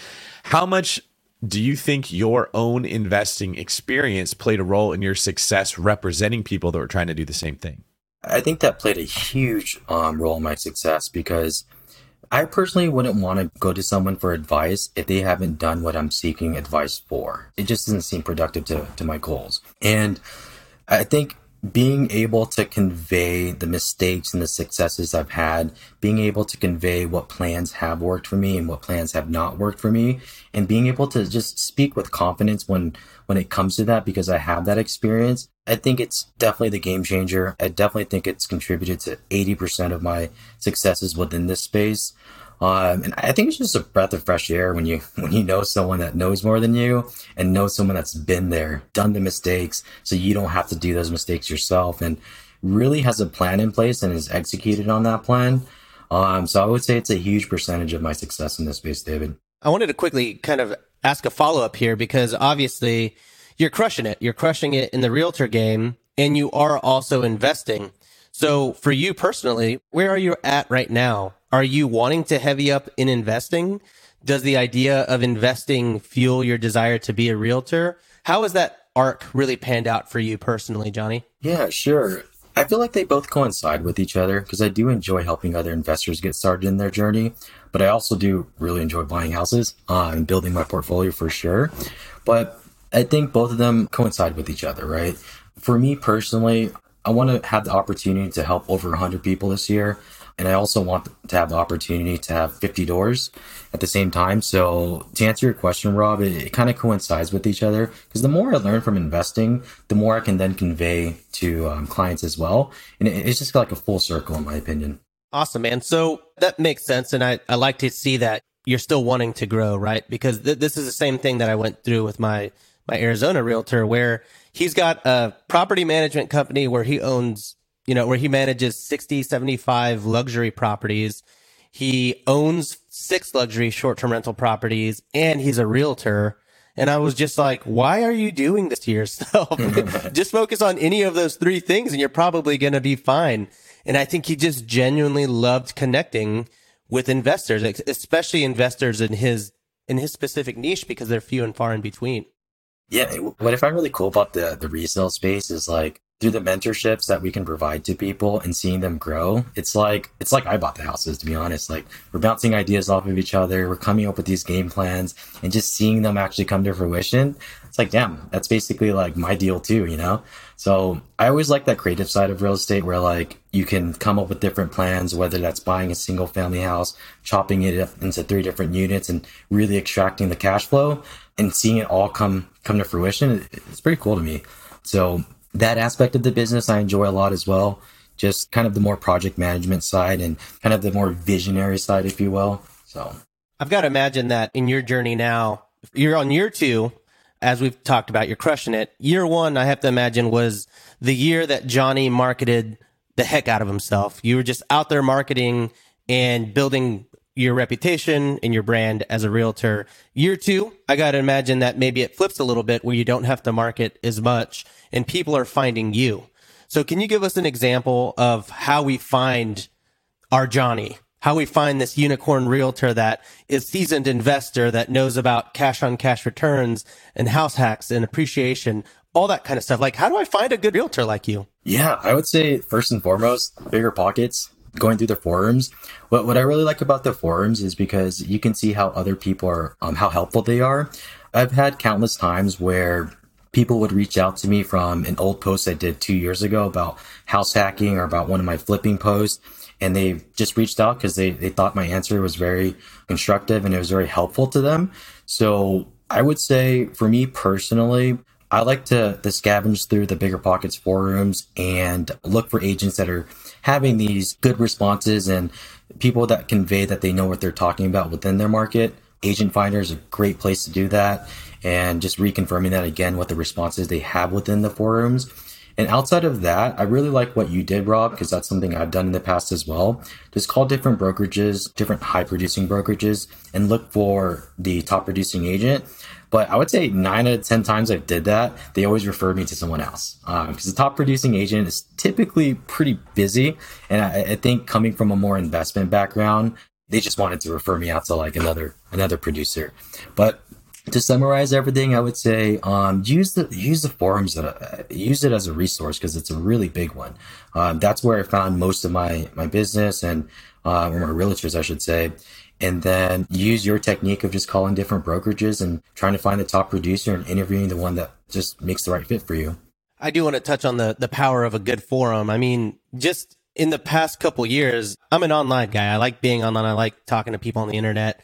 how much do you think your own investing experience played a role in your success representing people that were trying to do the same thing? I think that played a huge um, role in my success, because I personally wouldn't want to go to someone for advice if they haven't done what I'm seeking advice for. It just doesn't seem productive to, to my goals. And I think being able to convey the mistakes and the successes I've had, being able to convey what plans have worked for me and what plans have not worked for me, and being able to just speak with confidence when, when it comes to that, because I have that experience, I think it's definitely the game changer. I definitely think it's contributed to eighty percent of my successes within this space. Um, and I think it's just a breath of fresh air when you when you know someone that knows more than you and know someone that's been there, done the mistakes, so you don't have to do those mistakes yourself, and really has a plan in place and is executed on that plan. Um, so I would say it's a huge percentage of my success in this space, David. I wanted to quickly kind of ask a follow-up here, because obviously you're crushing it. You're crushing it in the realtor game, and you are also investing. So for you personally, where are you at right now? Are you wanting to heavy up in investing? Does the idea of investing fuel your desire to be a realtor? How has that arc really panned out for you personally, Johnny? Yeah, sure. I feel like they both coincide with each other, because I do enjoy helping other investors get started in their journey, but I also do really enjoy buying houses uh, and building my portfolio for sure. But I think both of them coincide with each other, right? For me personally, I want to have the opportunity to help over one hundred people this year. And I also want to have the opportunity to have fifty doors at the same time. So to answer your question, Rob, it, it kind of coincides with each other, because the more I learn from investing, the more I can then convey to um, clients as well. And it, it's just like a full circle, in my opinion. Awesome, man. So that makes sense. And I, I like to see that you're still wanting to grow, right? Because th- this is the same thing that I went through with my, my Arizona realtor, where he's got a property management company where he owns... you know, where he manages sixty, seventy-five luxury properties. He owns six luxury short-term rental properties, and he's a realtor. And I was just like, why are you doing this to yourself? Just focus on any of those three things and you're probably going to be fine. And I think he just genuinely loved connecting with investors, especially investors in his, in his specific niche, because they're few and far in between. Yeah. What I find really cool about the, the resale space is, like, through the mentorships that we can provide to people and seeing them grow, it's like it's like I bought the houses, to be honest. Like, we're bouncing ideas off of each other, we're coming up with these game plans, and just seeing them actually come to fruition, it's like, damn, that's basically like my deal too, you know? So I always like that creative side of real estate, where like you can come up with different plans, whether that's buying a single family house, chopping it up into three different units, and really extracting the cash flow and seeing it all come come to fruition. It's pretty cool to me. So that aspect of the business I enjoy a lot as well. Just kind of the more project management side and kind of the more visionary side, if you will. So I've got to imagine that in your journey now, you're on year two, as we've talked about, you're crushing it. Year one, I have to imagine, was the year that Johnny marketed the heck out of himself. You were just out there marketing and building your reputation and your brand as a realtor. Year two, I got to imagine that maybe it flips a little bit, where you don't have to market as much and people are finding you. So can you give us an example of how we find our Johnny, how we find this unicorn realtor that is seasoned investor that knows about cash on cash returns and house hacks and appreciation, all that kind of stuff? Like, how do I find a good realtor like you? Yeah, I would say first and foremost, Bigger Pockets. Going through the forums. What what I really like about the forums is because you can see how other people are, um, how helpful they are. I've had countless times where people would reach out to me from an old post I did two years ago about house hacking, or about one of my flipping posts. And they just reached out because they, they thought my answer was very constructive and it was very helpful to them. So I would say for me personally, I like to, to scavenge through the Bigger Pockets forums and look for agents that are having these good responses and people that convey that they know what they're talking about within their market, Agent Finder is a great place to do that. And just reconfirming that again, what the responses they have within the forums. And outside of that, I really like what you did, Rob, because that's something I've done in the past as well. Just call different brokerages, different high producing brokerages, and look for the top producing agent. But I would say nine out of ten times I've did that, they always refer me to someone else. Um, because the top producing agent is typically pretty busy. And I, I think coming from a more investment background, they just wanted to refer me out to like another another producer. But to summarize everything, I would say um, use the use the forums, uh, use it as a resource because it's a really big one. Um, that's where I found most of my my business and uh, or my realtors, I should say. And then use your technique of just calling different brokerages and trying to find the top producer and interviewing the one that just makes the right fit for you. I do want to touch on the the power of a good forum. I mean, just in the past couple of years, I'm an online guy. I like being online. I like talking to people on the internet.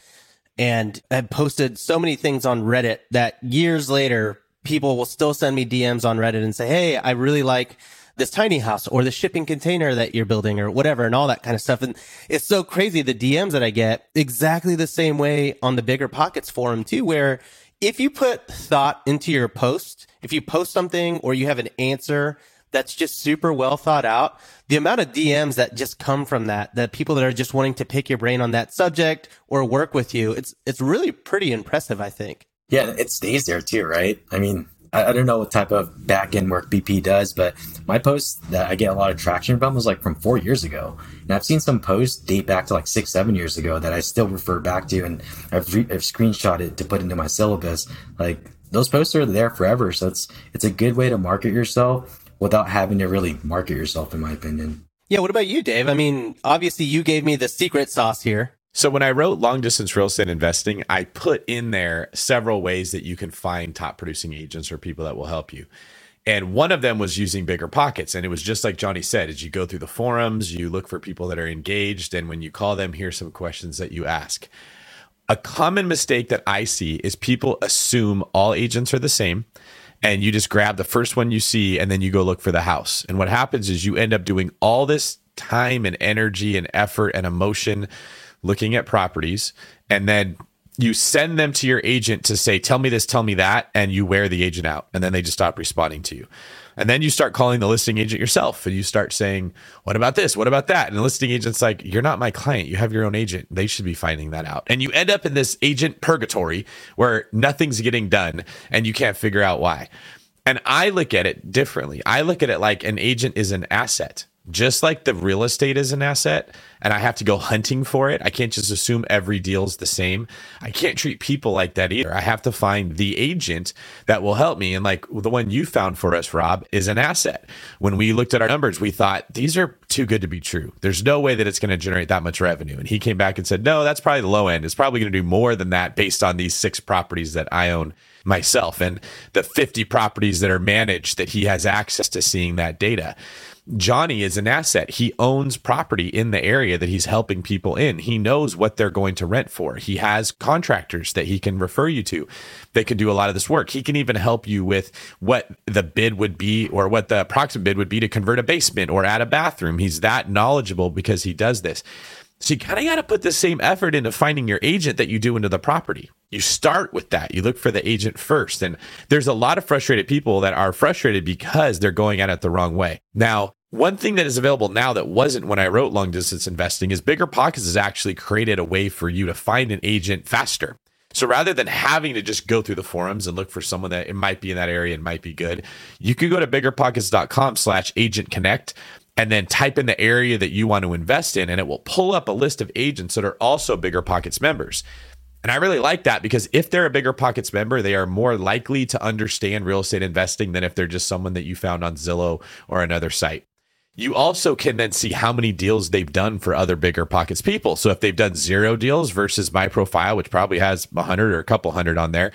And I've posted so many things on Reddit that years later, people will still send me D Ms on Reddit and say, hey, I really like this tiny house or the shipping container that you're building or whatever and all that kind of stuff. And it's so crazy, the D Ms that I get, exactly the same way on the Bigger Pockets forum too, where if you put thought into your post, if you post something or you have an answer that's just super well thought out, the amount of D Ms that just come from that, the people that are just wanting to pick your brain on that subject or work with you, it's it's really pretty impressive, I think. Yeah, it stays there too, right? I mean, I, I don't know what type of back-end work B P does, but my post that I get a lot of traction from was like from four years ago. And I've seen some posts date back to like six, seven years ago that I still refer back to, and I've, re- I've screenshotted to put into my syllabus. Like those posts are there forever. So it's it's a good way to market yourself without having to really market yourself, in my opinion. Yeah, what about you, Dave? I mean, obviously you gave me the secret sauce here. So when I wrote Long Distance Real Estate Investing, I put in there several ways that you can find top producing agents or people that will help you. And one of them was using Bigger Pockets. And it was just like Johnny said, as you go through the forums, you look for people that are engaged. And when you call them, here's some questions that you ask. A common mistake that I see is people assume all agents are the same. And you just grab the first one you see, and then you go look for the house. And what happens is you end up doing all this time and energy and effort and emotion looking at properties. And then you send them to your agent to say, tell me this, tell me that. And you wear the agent out. And then they just stop responding to you. And then you start calling the listing agent yourself. And you start saying, what about this? What about that? And the listing agent's like, you're not my client. You have your own agent. They should be finding that out. And you end up in this agent purgatory where nothing's getting done and you can't figure out why. And I look at it differently. I look at it like an agent is an asset. Just like the real estate is an asset and I have to go hunting for it. I can't just assume every deal's the same. I can't treat people like that either. I have to find the agent that will help me. And like the one you found for us, Rob, is an asset. When we looked at our numbers, we thought these are too good to be true. There's no way that it's going to generate that much revenue. And he came back and said, no, that's probably the low end. It's probably going to do more than that based on these six properties that I own myself and the fifty properties that are managed that he has access to seeing that data. Johnny is an asset. He owns property in the area that he's helping people in. He knows what they're going to rent for. He has contractors that he can refer you to. They can do a lot of this work. He can even help you with what the bid would be or what the approximate bid would be to convert a basement or add a bathroom. He's that knowledgeable because he does this. So you kind of got to put the same effort into finding your agent that you do into the property. You start with that. You look for the agent first. And there's a lot of frustrated people that are frustrated because they're going at it the wrong way. Now, one thing that is available now that wasn't when I wrote Long Distance Investing is Bigger Pockets has actually created a way for you to find an agent faster. So rather than having to just go through the forums and look for someone that it might be in that area and might be good, you could go to biggerpockets.com slash agent connect. And then type in the area that you want to invest in, and it will pull up a list of agents that are also Bigger Pockets members. And I really like that because if they're a Bigger Pockets member, they are more likely to understand real estate investing than if they're just someone that you found on Zillow or another site. You also can then see how many deals they've done for other Bigger Pockets people. So if they've done zero deals versus my profile, which probably has one hundred or a couple hundred on there,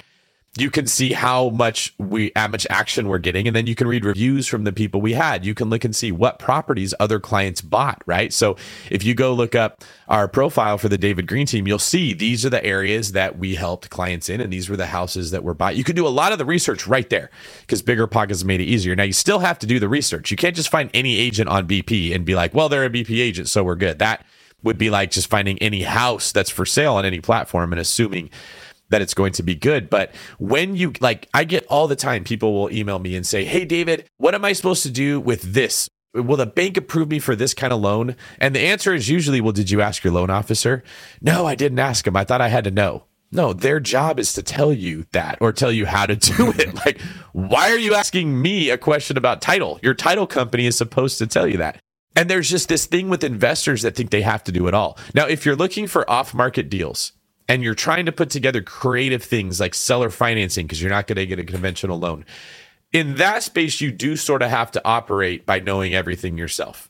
you can see how much we, how much action we're getting. And then you can read reviews from the people we had. You can look and see what properties other clients bought, right? So if you go look up our profile for the David Greene team, you'll see these are the areas that we helped clients in. And these were the houses that were bought. You can do a lot of the research right there because Bigger Pockets made it easier. Now you still have to do the research. You can't just find any agent on B P and be like, well, they're a B P agent, so we're good. That would be like just finding any house that's for sale on any platform and assuming that it's going to be good. But when you, like, I get all the time, people will email me and say, hey, David, what am I supposed to do with this? Will the bank approve me for this kind of loan? And the answer is usually, well, did you ask your loan officer? No, I didn't ask him. I thought I had to know. No, their job is to tell you that or tell you how to do it. Like, why are you asking me a question about title? Your title company is supposed to tell you that. And there's just this thing with investors that think they have to do it all. Now, if you're looking for off-market deals and you're trying to put together creative things like seller financing because you're not going to get a conventional loan, in that space, you do sort of have to operate by knowing everything yourself.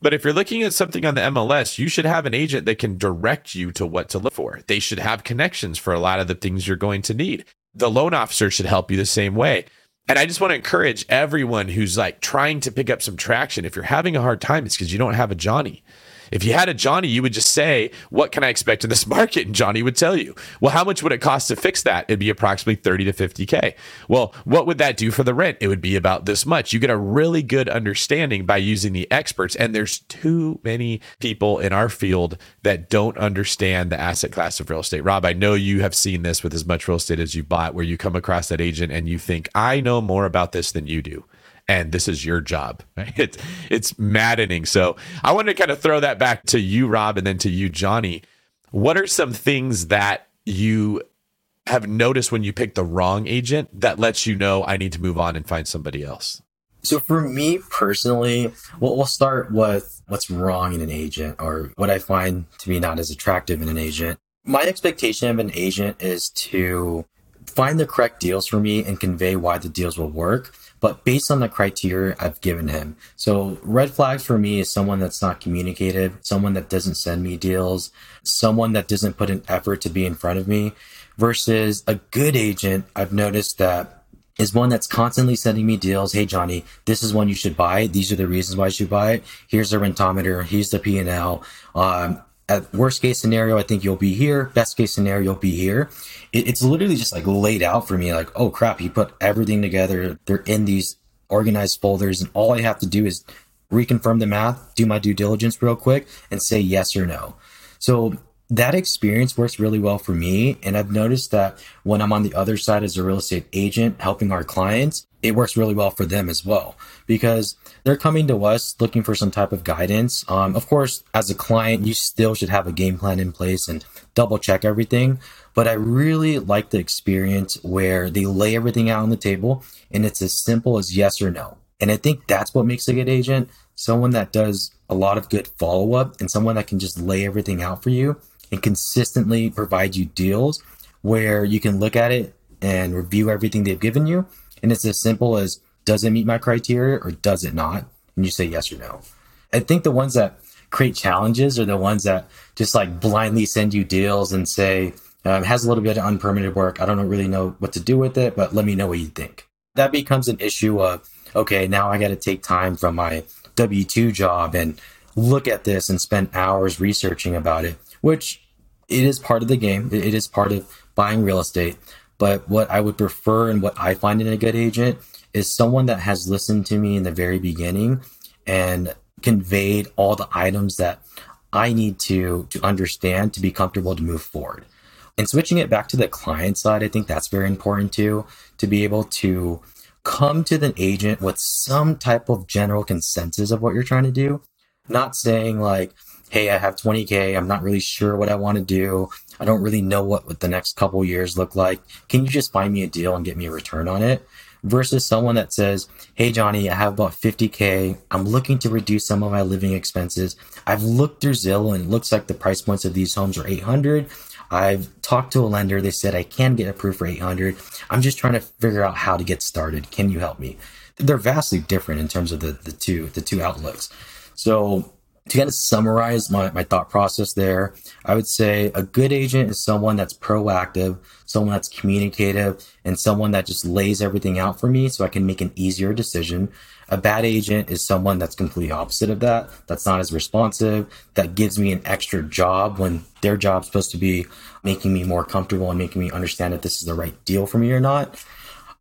But if you're looking at something on the M L S, you should have an agent that can direct you to what to look for. They should have connections for a lot of the things you're going to need. The loan officer should help you the same way. And I just want to encourage everyone who's like trying to pick up some traction. If you're having a hard time, it's because you don't have a Johnny. If you had a Johnny, you would just say, what can I expect in this market? And Johnny would tell you, well, how much would it cost to fix that? It'd be approximately thirty to fifty K. Well, what would that do for the rent? It would be about this much. You get a really good understanding by using the experts. And there's too many people in our field that don't understand the asset class of real estate. Rob, I know you have seen this with as much real estate as you bought, where you come across that agent and you think, I know more about this than you do. And this is your job, right? It's, it's maddening. So I wanted to kind of throw that back to you, Rob, and then to you, Johnny. What are some things that you have noticed when you pick the wrong agent that lets you know I need to move on and find somebody else? So for me personally, we'll, we'll start with what's wrong in an agent or what I find to be not as attractive in an agent. My expectation of an agent is to find the correct deals for me and convey why the deals will work, but based on the criteria I've given him. So red flags for me is someone that's not communicative, someone that doesn't send me deals, someone that doesn't put an effort to be in front of me, versus a good agent I've noticed that is one that's constantly sending me deals. Hey, Johnny, this is one you should buy. These are the reasons why you should buy it. Here's the rentometer. Here's the P and L. Um, At worst case scenario, I think you'll be here. Best case scenario, you'll be here. It, it's literally just like laid out for me like, oh crap, he put everything together. They're in these organized folders and all I have to do is reconfirm the math, do my due diligence real quick and say yes or no. So that experience works really well for me. And I've noticed that when I'm on the other side as a real estate agent helping our clients, it works really well for them as well because they're coming to us looking for some type of guidance. Um, of course, as a client, you still should have a game plan in place and double check everything. But I really like the experience where they lay everything out on the table and it's as simple as yes or no. And I think that's what makes a good agent, someone that does a lot of good follow-up and someone that can just lay everything out for you and consistently provide you deals where you can look at it and review everything they've given you. And it's as simple as, does it meet my criteria or does it not? And you say yes or no. I think the ones that create challenges are the ones that just like blindly send you deals and say, um, has a little bit of unpermitted work. I don't really know what to do with it, but let me know what you think. That becomes an issue of, okay, now I got to take time from my W two job and look at this and spend hours researching about it, which it is part of the game. It is part of buying real estate. But what I would prefer and what I find in a good agent is someone that has listened to me in the very beginning and conveyed all the items that I need to, to understand to be comfortable to move forward. And switching it back to the client side, I think that's very important too, to be able to come to the agent with some type of general consensus of what you're trying to do. Not saying like, hey, I have twenty K. I'm not really sure what I want to do. I don't really know what, what the next couple years look like. Can you just find me a deal and get me a return on it? Versus someone that says, hey, Johnny, I have about fifty K. I'm looking to reduce some of my living expenses. I've looked through Zillow and it looks like the price points of these homes are eight hundred. I've talked to a lender. They said I can get approved for eight hundred. I'm just trying to figure out how to get started. Can you help me? They're vastly different in terms of the, the two, the two outlooks. So to kind of summarize my, my thought process there, I would say a good agent is someone that's proactive, someone that's communicative, and someone that just lays everything out for me so I can make an easier decision. A bad agent is someone that's completely opposite of that, that's not as responsive, that gives me an extra job when their job's supposed to be making me more comfortable and making me understand if this is the right deal for me or not.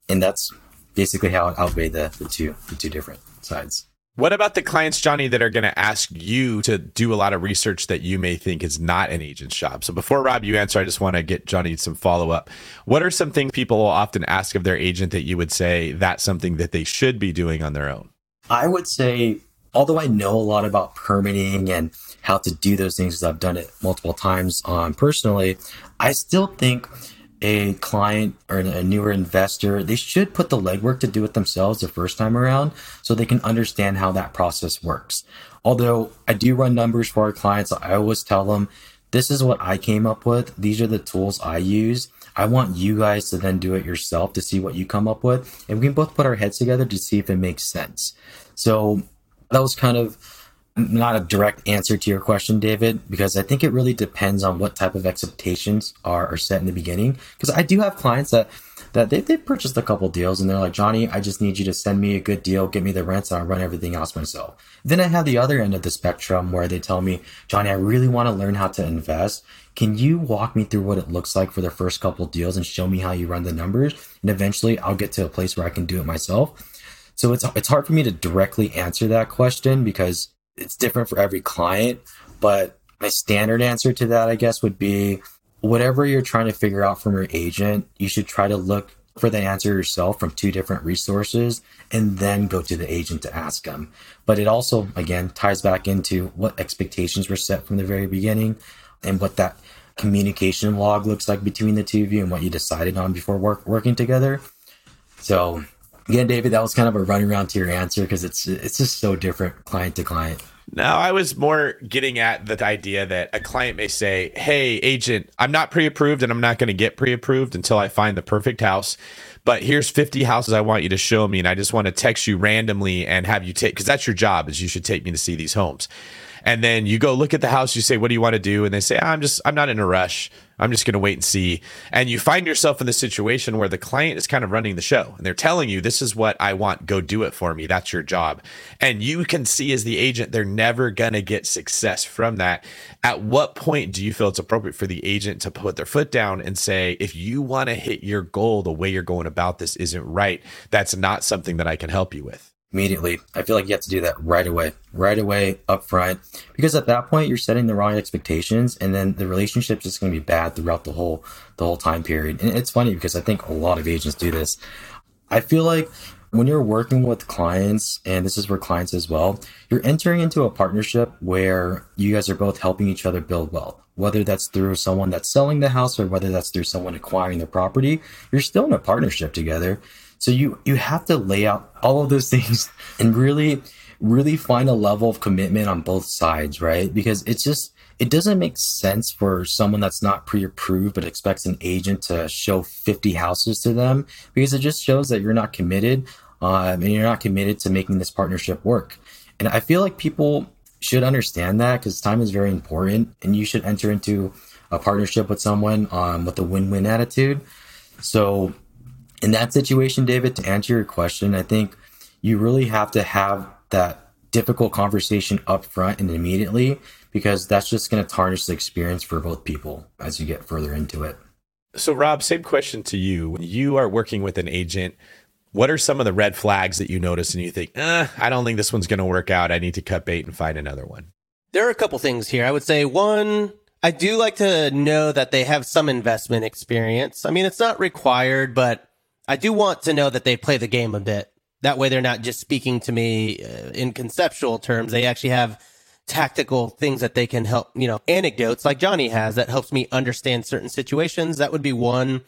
And that's basically how I outweigh the, the two, the two different sides. What about the clients, Johnny, that are going to ask you to do a lot of research that you may think is not an agent's job? So before, Rob, you answer, I just want to get Johnny some follow-up. What are some things people will often ask of their agent that you would say that's something that they should be doing on their own? I would say, although I know a lot about permitting and how to do those things, because I've done it multiple times um, personally, I still think a client or a newer investor, they should put the legwork to do it themselves the first time around so they can understand how that process works. Although I do run numbers for our clients, I always tell them, this is what I came up with. These are the tools I use. I want you guys to then do it yourself to see what you come up with. And we can both put our heads together to see if it makes sense. So that was kind of not a direct answer to your question, David, because I think it really depends on what type of expectations are, are set in the beginning. Because I do have clients that that they, they've purchased a couple deals and they're like, Johnny, I just need you to send me a good deal, get me the rents, and I'll run everything else myself. Then I have the other end of the spectrum where they tell me, Johnny, I really want to learn how to invest. Can you walk me through what it looks like for the first couple deals and show me how you run the numbers? And eventually I'll get to a place where I can do it myself. So it's it's hard for me to directly answer that question because it's different for every client, but my standard answer to that, I guess, would be whatever you're trying to figure out from your agent, you should try to look for the answer yourself from two different resources and then go to the agent to ask them. But it also, again, ties back into what expectations were set from the very beginning and what that communication log looks like between the two of you and what you decided on before work, working together. So again, David, that was kind of a runaround to your answer because it's it's just so different client to client. No, I was more getting at the idea that a client may say, hey, agent, I'm not pre-approved and I'm not going to get pre-approved until I find the perfect house. But here's fifty houses I want you to show me. And I just want to text you randomly and have you take, because that's your job, is you should take me to see these homes. And then you go look at the house, you say, what do you want to do? And they say, I'm just, I'm not in a rush. I'm just going to wait and see. And you find yourself in the situation where the client is kind of running the show and they're telling you, this is what I want. Go do it for me. That's your job. And you can see as the agent, they're never going to get success from that. At what point do you feel it's appropriate for the agent to put their foot down and say, if you want to hit your goal, the way you're going about this isn't right. That's not something that I can help you with. Immediately. I feel like you have to do that right away, right away up front, because at that point you're setting the wrong expectations and then the relationship's just going to be bad throughout the whole, the whole time period. And it's funny because I think a lot of agents do this. I feel like when you're working with clients, and this is for clients as well, you're entering into a partnership where you guys are both helping each other build wealth, whether that's through someone that's selling the house or whether that's through someone acquiring the property, you're still in a partnership together. So you, you have to lay out all of those things and really, really find a level of commitment on both sides, right? Because it's just, it doesn't make sense for someone that's not pre-approved but expects an agent to show fifty houses to them, because it just shows that you're not committed um, and you're not committed to making this partnership work. And I feel like people should understand that because time is very important and you should enter into a partnership with someone um, with a win-win attitude. So in that situation, David, to answer your question, I think you really have to have that difficult conversation up front and immediately, because that's just going to tarnish the experience for both people as you get further into it. So, Rob, same question to you. When you are working with an agent, what are some of the red flags that you notice and you think, eh, I don't think this one's going to work out. I need to cut bait and find another one? There are a couple things here. I would say one, I do like to know that they have some investment experience. I mean, it's not required, but I do want to know that they play the game a bit. That way they're not just speaking to me uh, in conceptual terms. They actually have tactical things that they can help, you know, anecdotes like Johnny has that helps me understand certain situations. That would be one.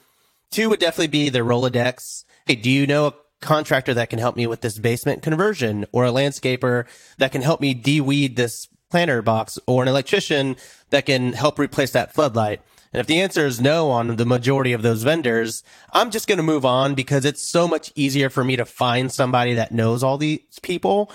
Two would definitely be their Rolodex. Hey, do you know a contractor that can help me with this basement conversion, or a landscaper that can help me de-weed this planter box, or an electrician that can help replace that floodlight? And if the answer is no on the majority of those vendors, I'm just going to move on, because it's so much easier for me to find somebody that knows all these people.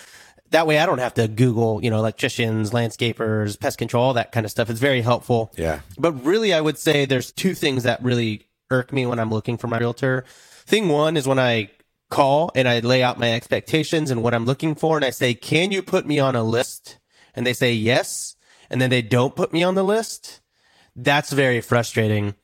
That way I don't have to Google, you know, electricians, landscapers, pest control, all that kind of stuff. It's very helpful. Yeah. But really, I would say there's two things that really irk me when I'm looking for my realtor. Thing one is when I call and I lay out my expectations and what I'm looking for, and I say, can you put me on a list? And they say yes. And then they don't put me on the list. That's very frustrating.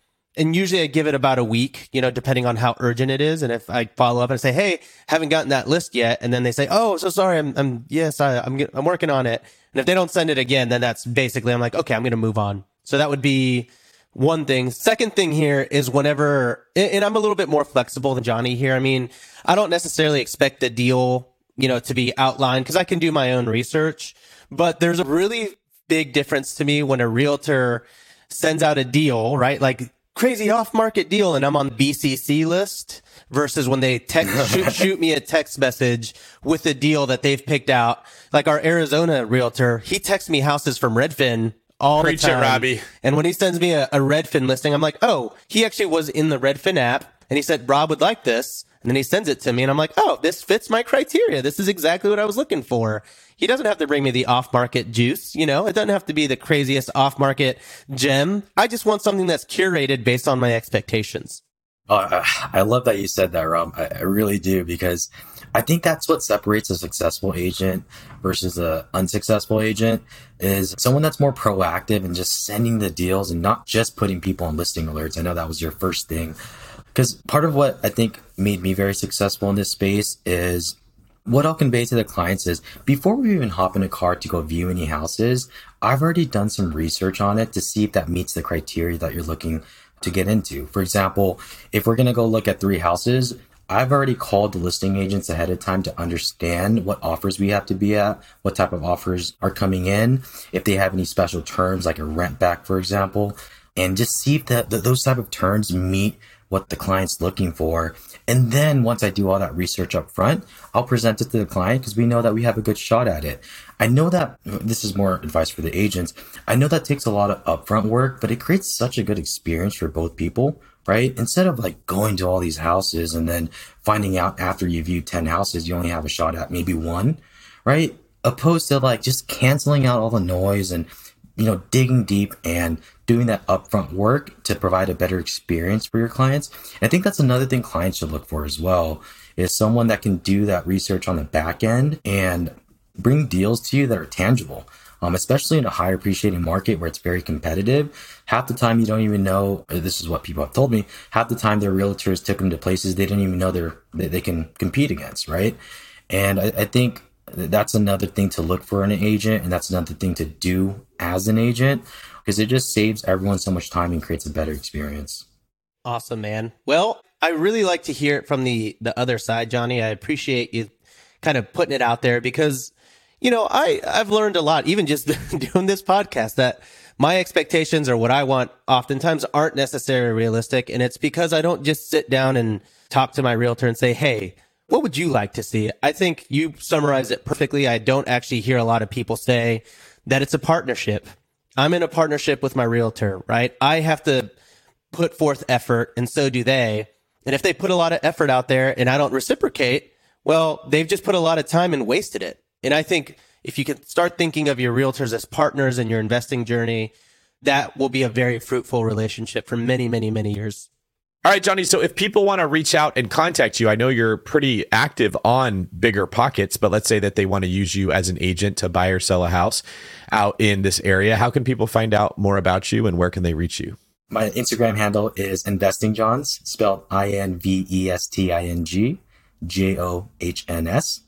And usually I give it about a week, you know, depending on how urgent it is. And if I follow up and I say, hey, haven't gotten that list yet. And then they say, oh, so sorry. I'm, I'm, yes, I, I'm, I'm working on it. And if they don't send it again, then that's basically, I'm like, okay, I'm going to move on. So that would be one thing. Second thing here is whenever, and I'm a little bit more flexible than Johnny here. I mean, I don't necessarily expect the deal, you know, to be outlined because I can do my own research, but there's a really big difference to me when a realtor sends out a deal, right? Like crazy off market deal. And I'm on the B C C list versus when they text, shoot, shoot me a text message with a deal that they've picked out. Like our Arizona realtor, he texts me houses from Redfin all Preach the time. It, Robbie. And when he sends me a, a Redfin listing, I'm like, oh, he actually was in the Redfin app and he said, Rob would like this. And then he sends it to me and I'm like, oh, this fits my criteria. This is exactly what I was looking for. He doesn't have to bring me the off-market juice. You know, it doesn't have to be the craziest off-market gem. I just want something that's curated based on my expectations. Uh, I love that you said that, Rob. I, I really do, because I think that's what separates a successful agent versus an unsuccessful agent is someone that's more proactive and just sending the deals and not just putting people on listing alerts. I know that was your first thing. Because part of what I think made me very successful in this space is what I'll convey to the clients is before we even hop in a car to go view any houses, I've already done some research on it to see if that meets the criteria that you're looking to get into. For example, if we're going to go look at three houses, I've already called the listing agents ahead of time to understand what offers we have to be at, what type of offers are coming in, if they have any special terms like a rent back, for example, and just see if that, th- those type of terms meet what the client's looking for. And then once I do all that research up front, I'll present it to the client because we know that we have a good shot at it. I know that this is more advice for the agents. I know that takes a lot of upfront work, but it creates such a good experience for both people, right? Instead of like going to all these houses and then finding out after you view ten houses, you only have a shot at maybe one, right? Opposed to like just canceling out all the noise and, you know, digging deep and doing that upfront work to provide a better experience for your clients. And I think that's another thing clients should look for as well, is someone that can do that research on the back end and bring deals to you that are tangible, um, especially in a higher appreciating market where it's very competitive. Half the time you don't even know, this is what people have told me, half the time their realtors took them to places they didn't even know they're, they, they can compete against, right? And I, I think that's another thing to look for in an agent, and that's another thing to do as an agent, because it just saves everyone so much time and creates a better experience. Awesome, man. Well, I really like to hear it from the the other side, Johnny. I appreciate you kind of putting it out there because, you know, I, I've learned a lot, even just doing this podcast, that my expectations or what I want oftentimes aren't necessarily realistic. And it's because I don't just sit down and talk to my realtor and say, hey, what would you like to see? I think you summarized it perfectly. I don't actually hear a lot of people say that it's a partnership. I'm in a partnership with my realtor, right? I have to put forth effort, and so do they. And if they put a lot of effort out there and I don't reciprocate, well, they've just put a lot of time and wasted it. And I think if you can start thinking of your realtors as partners in your investing journey, that will be a very fruitful relationship for many, many, many years. All right, Johnny. So if people want to reach out and contact you, I know you're pretty active on Bigger Pockets, but let's say that they want to use you as an agent to buy or sell a house out in this area. How can people find out more about you and where can they reach you? My Instagram handle is investingjohns, spelled I N V E S T I N G J O H N S.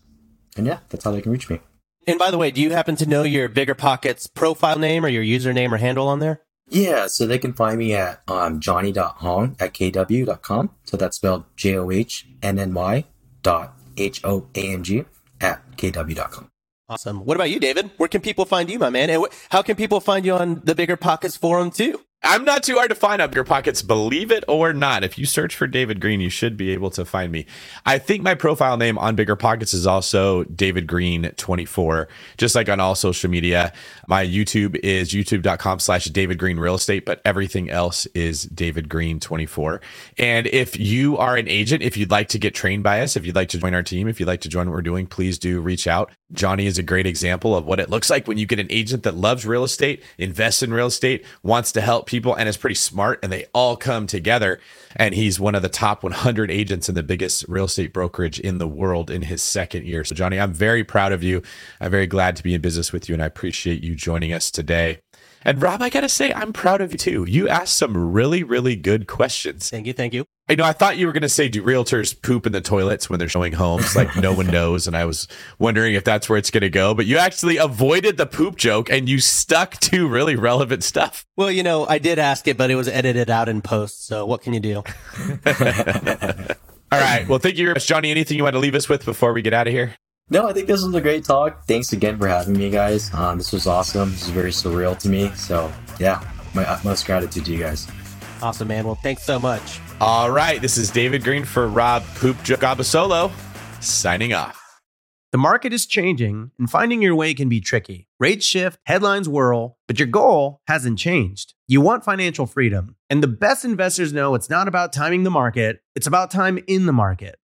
And yeah, that's how they can reach me. And by the way, do you happen to know your Bigger Pockets profile name or your username or handle on there? Yeah, so they can find me at um, johnny.hong at kw.com. So that's spelled J-O-H-N-N-Y dot H-O-A-N-G at kw.com. Awesome. What about you, David? Where can people find you, my man? And wh- how can people find you on the Bigger Pockets forum too? I'm not too hard to find on Bigger Pockets, believe it or not. If you search for David Greene, you should be able to find me. I think my profile name on Bigger Pockets is also David Greene twenty-four, just like on all social media. My YouTube is youtube.com slash David Greene Real Estate, but everything else is David Greene twenty-four. And if you are an agent, if you'd like to get trained by us, if you'd like to join our team, if you'd like to join what we're doing, please do reach out. Johnny is a great example of what it looks like when you get an agent that loves real estate, invests in real estate, wants to help people, and is pretty smart, and they all come together. And he's one of the top one hundred agents in the biggest real estate brokerage in the world in his second year. So Johnny, I'm very proud of you. I'm very glad to be in business with you, and I appreciate you joining us today. And Rob, I got to say, I'm proud of you too. You asked some really, really good questions. Thank you. Thank you. I know I thought you were going to say, do realtors poop in the toilets when they're showing homes? Like no one knows. And I was wondering if that's where it's going to go. But you actually avoided the poop joke and you stuck to really relevant stuff. Well, you know, I did ask it, but it was edited out in post. So what can you do? All right. Well, thank you very much, Johnny. Anything you want to leave us with before we get out of here? No, I think this was a great talk. Thanks again for having me, guys. Um, this was awesome. This is very surreal to me. So, yeah, my utmost gratitude to you guys. Awesome, man. Well, thanks so much. All right. This is David Greene for Rob Poop Joke Abasolo signing off. The market is changing, and finding your way can be tricky. Rates shift, headlines whirl, but your goal hasn't changed. You want financial freedom. And the best investors know it's not about timing the market. It's about time in the market.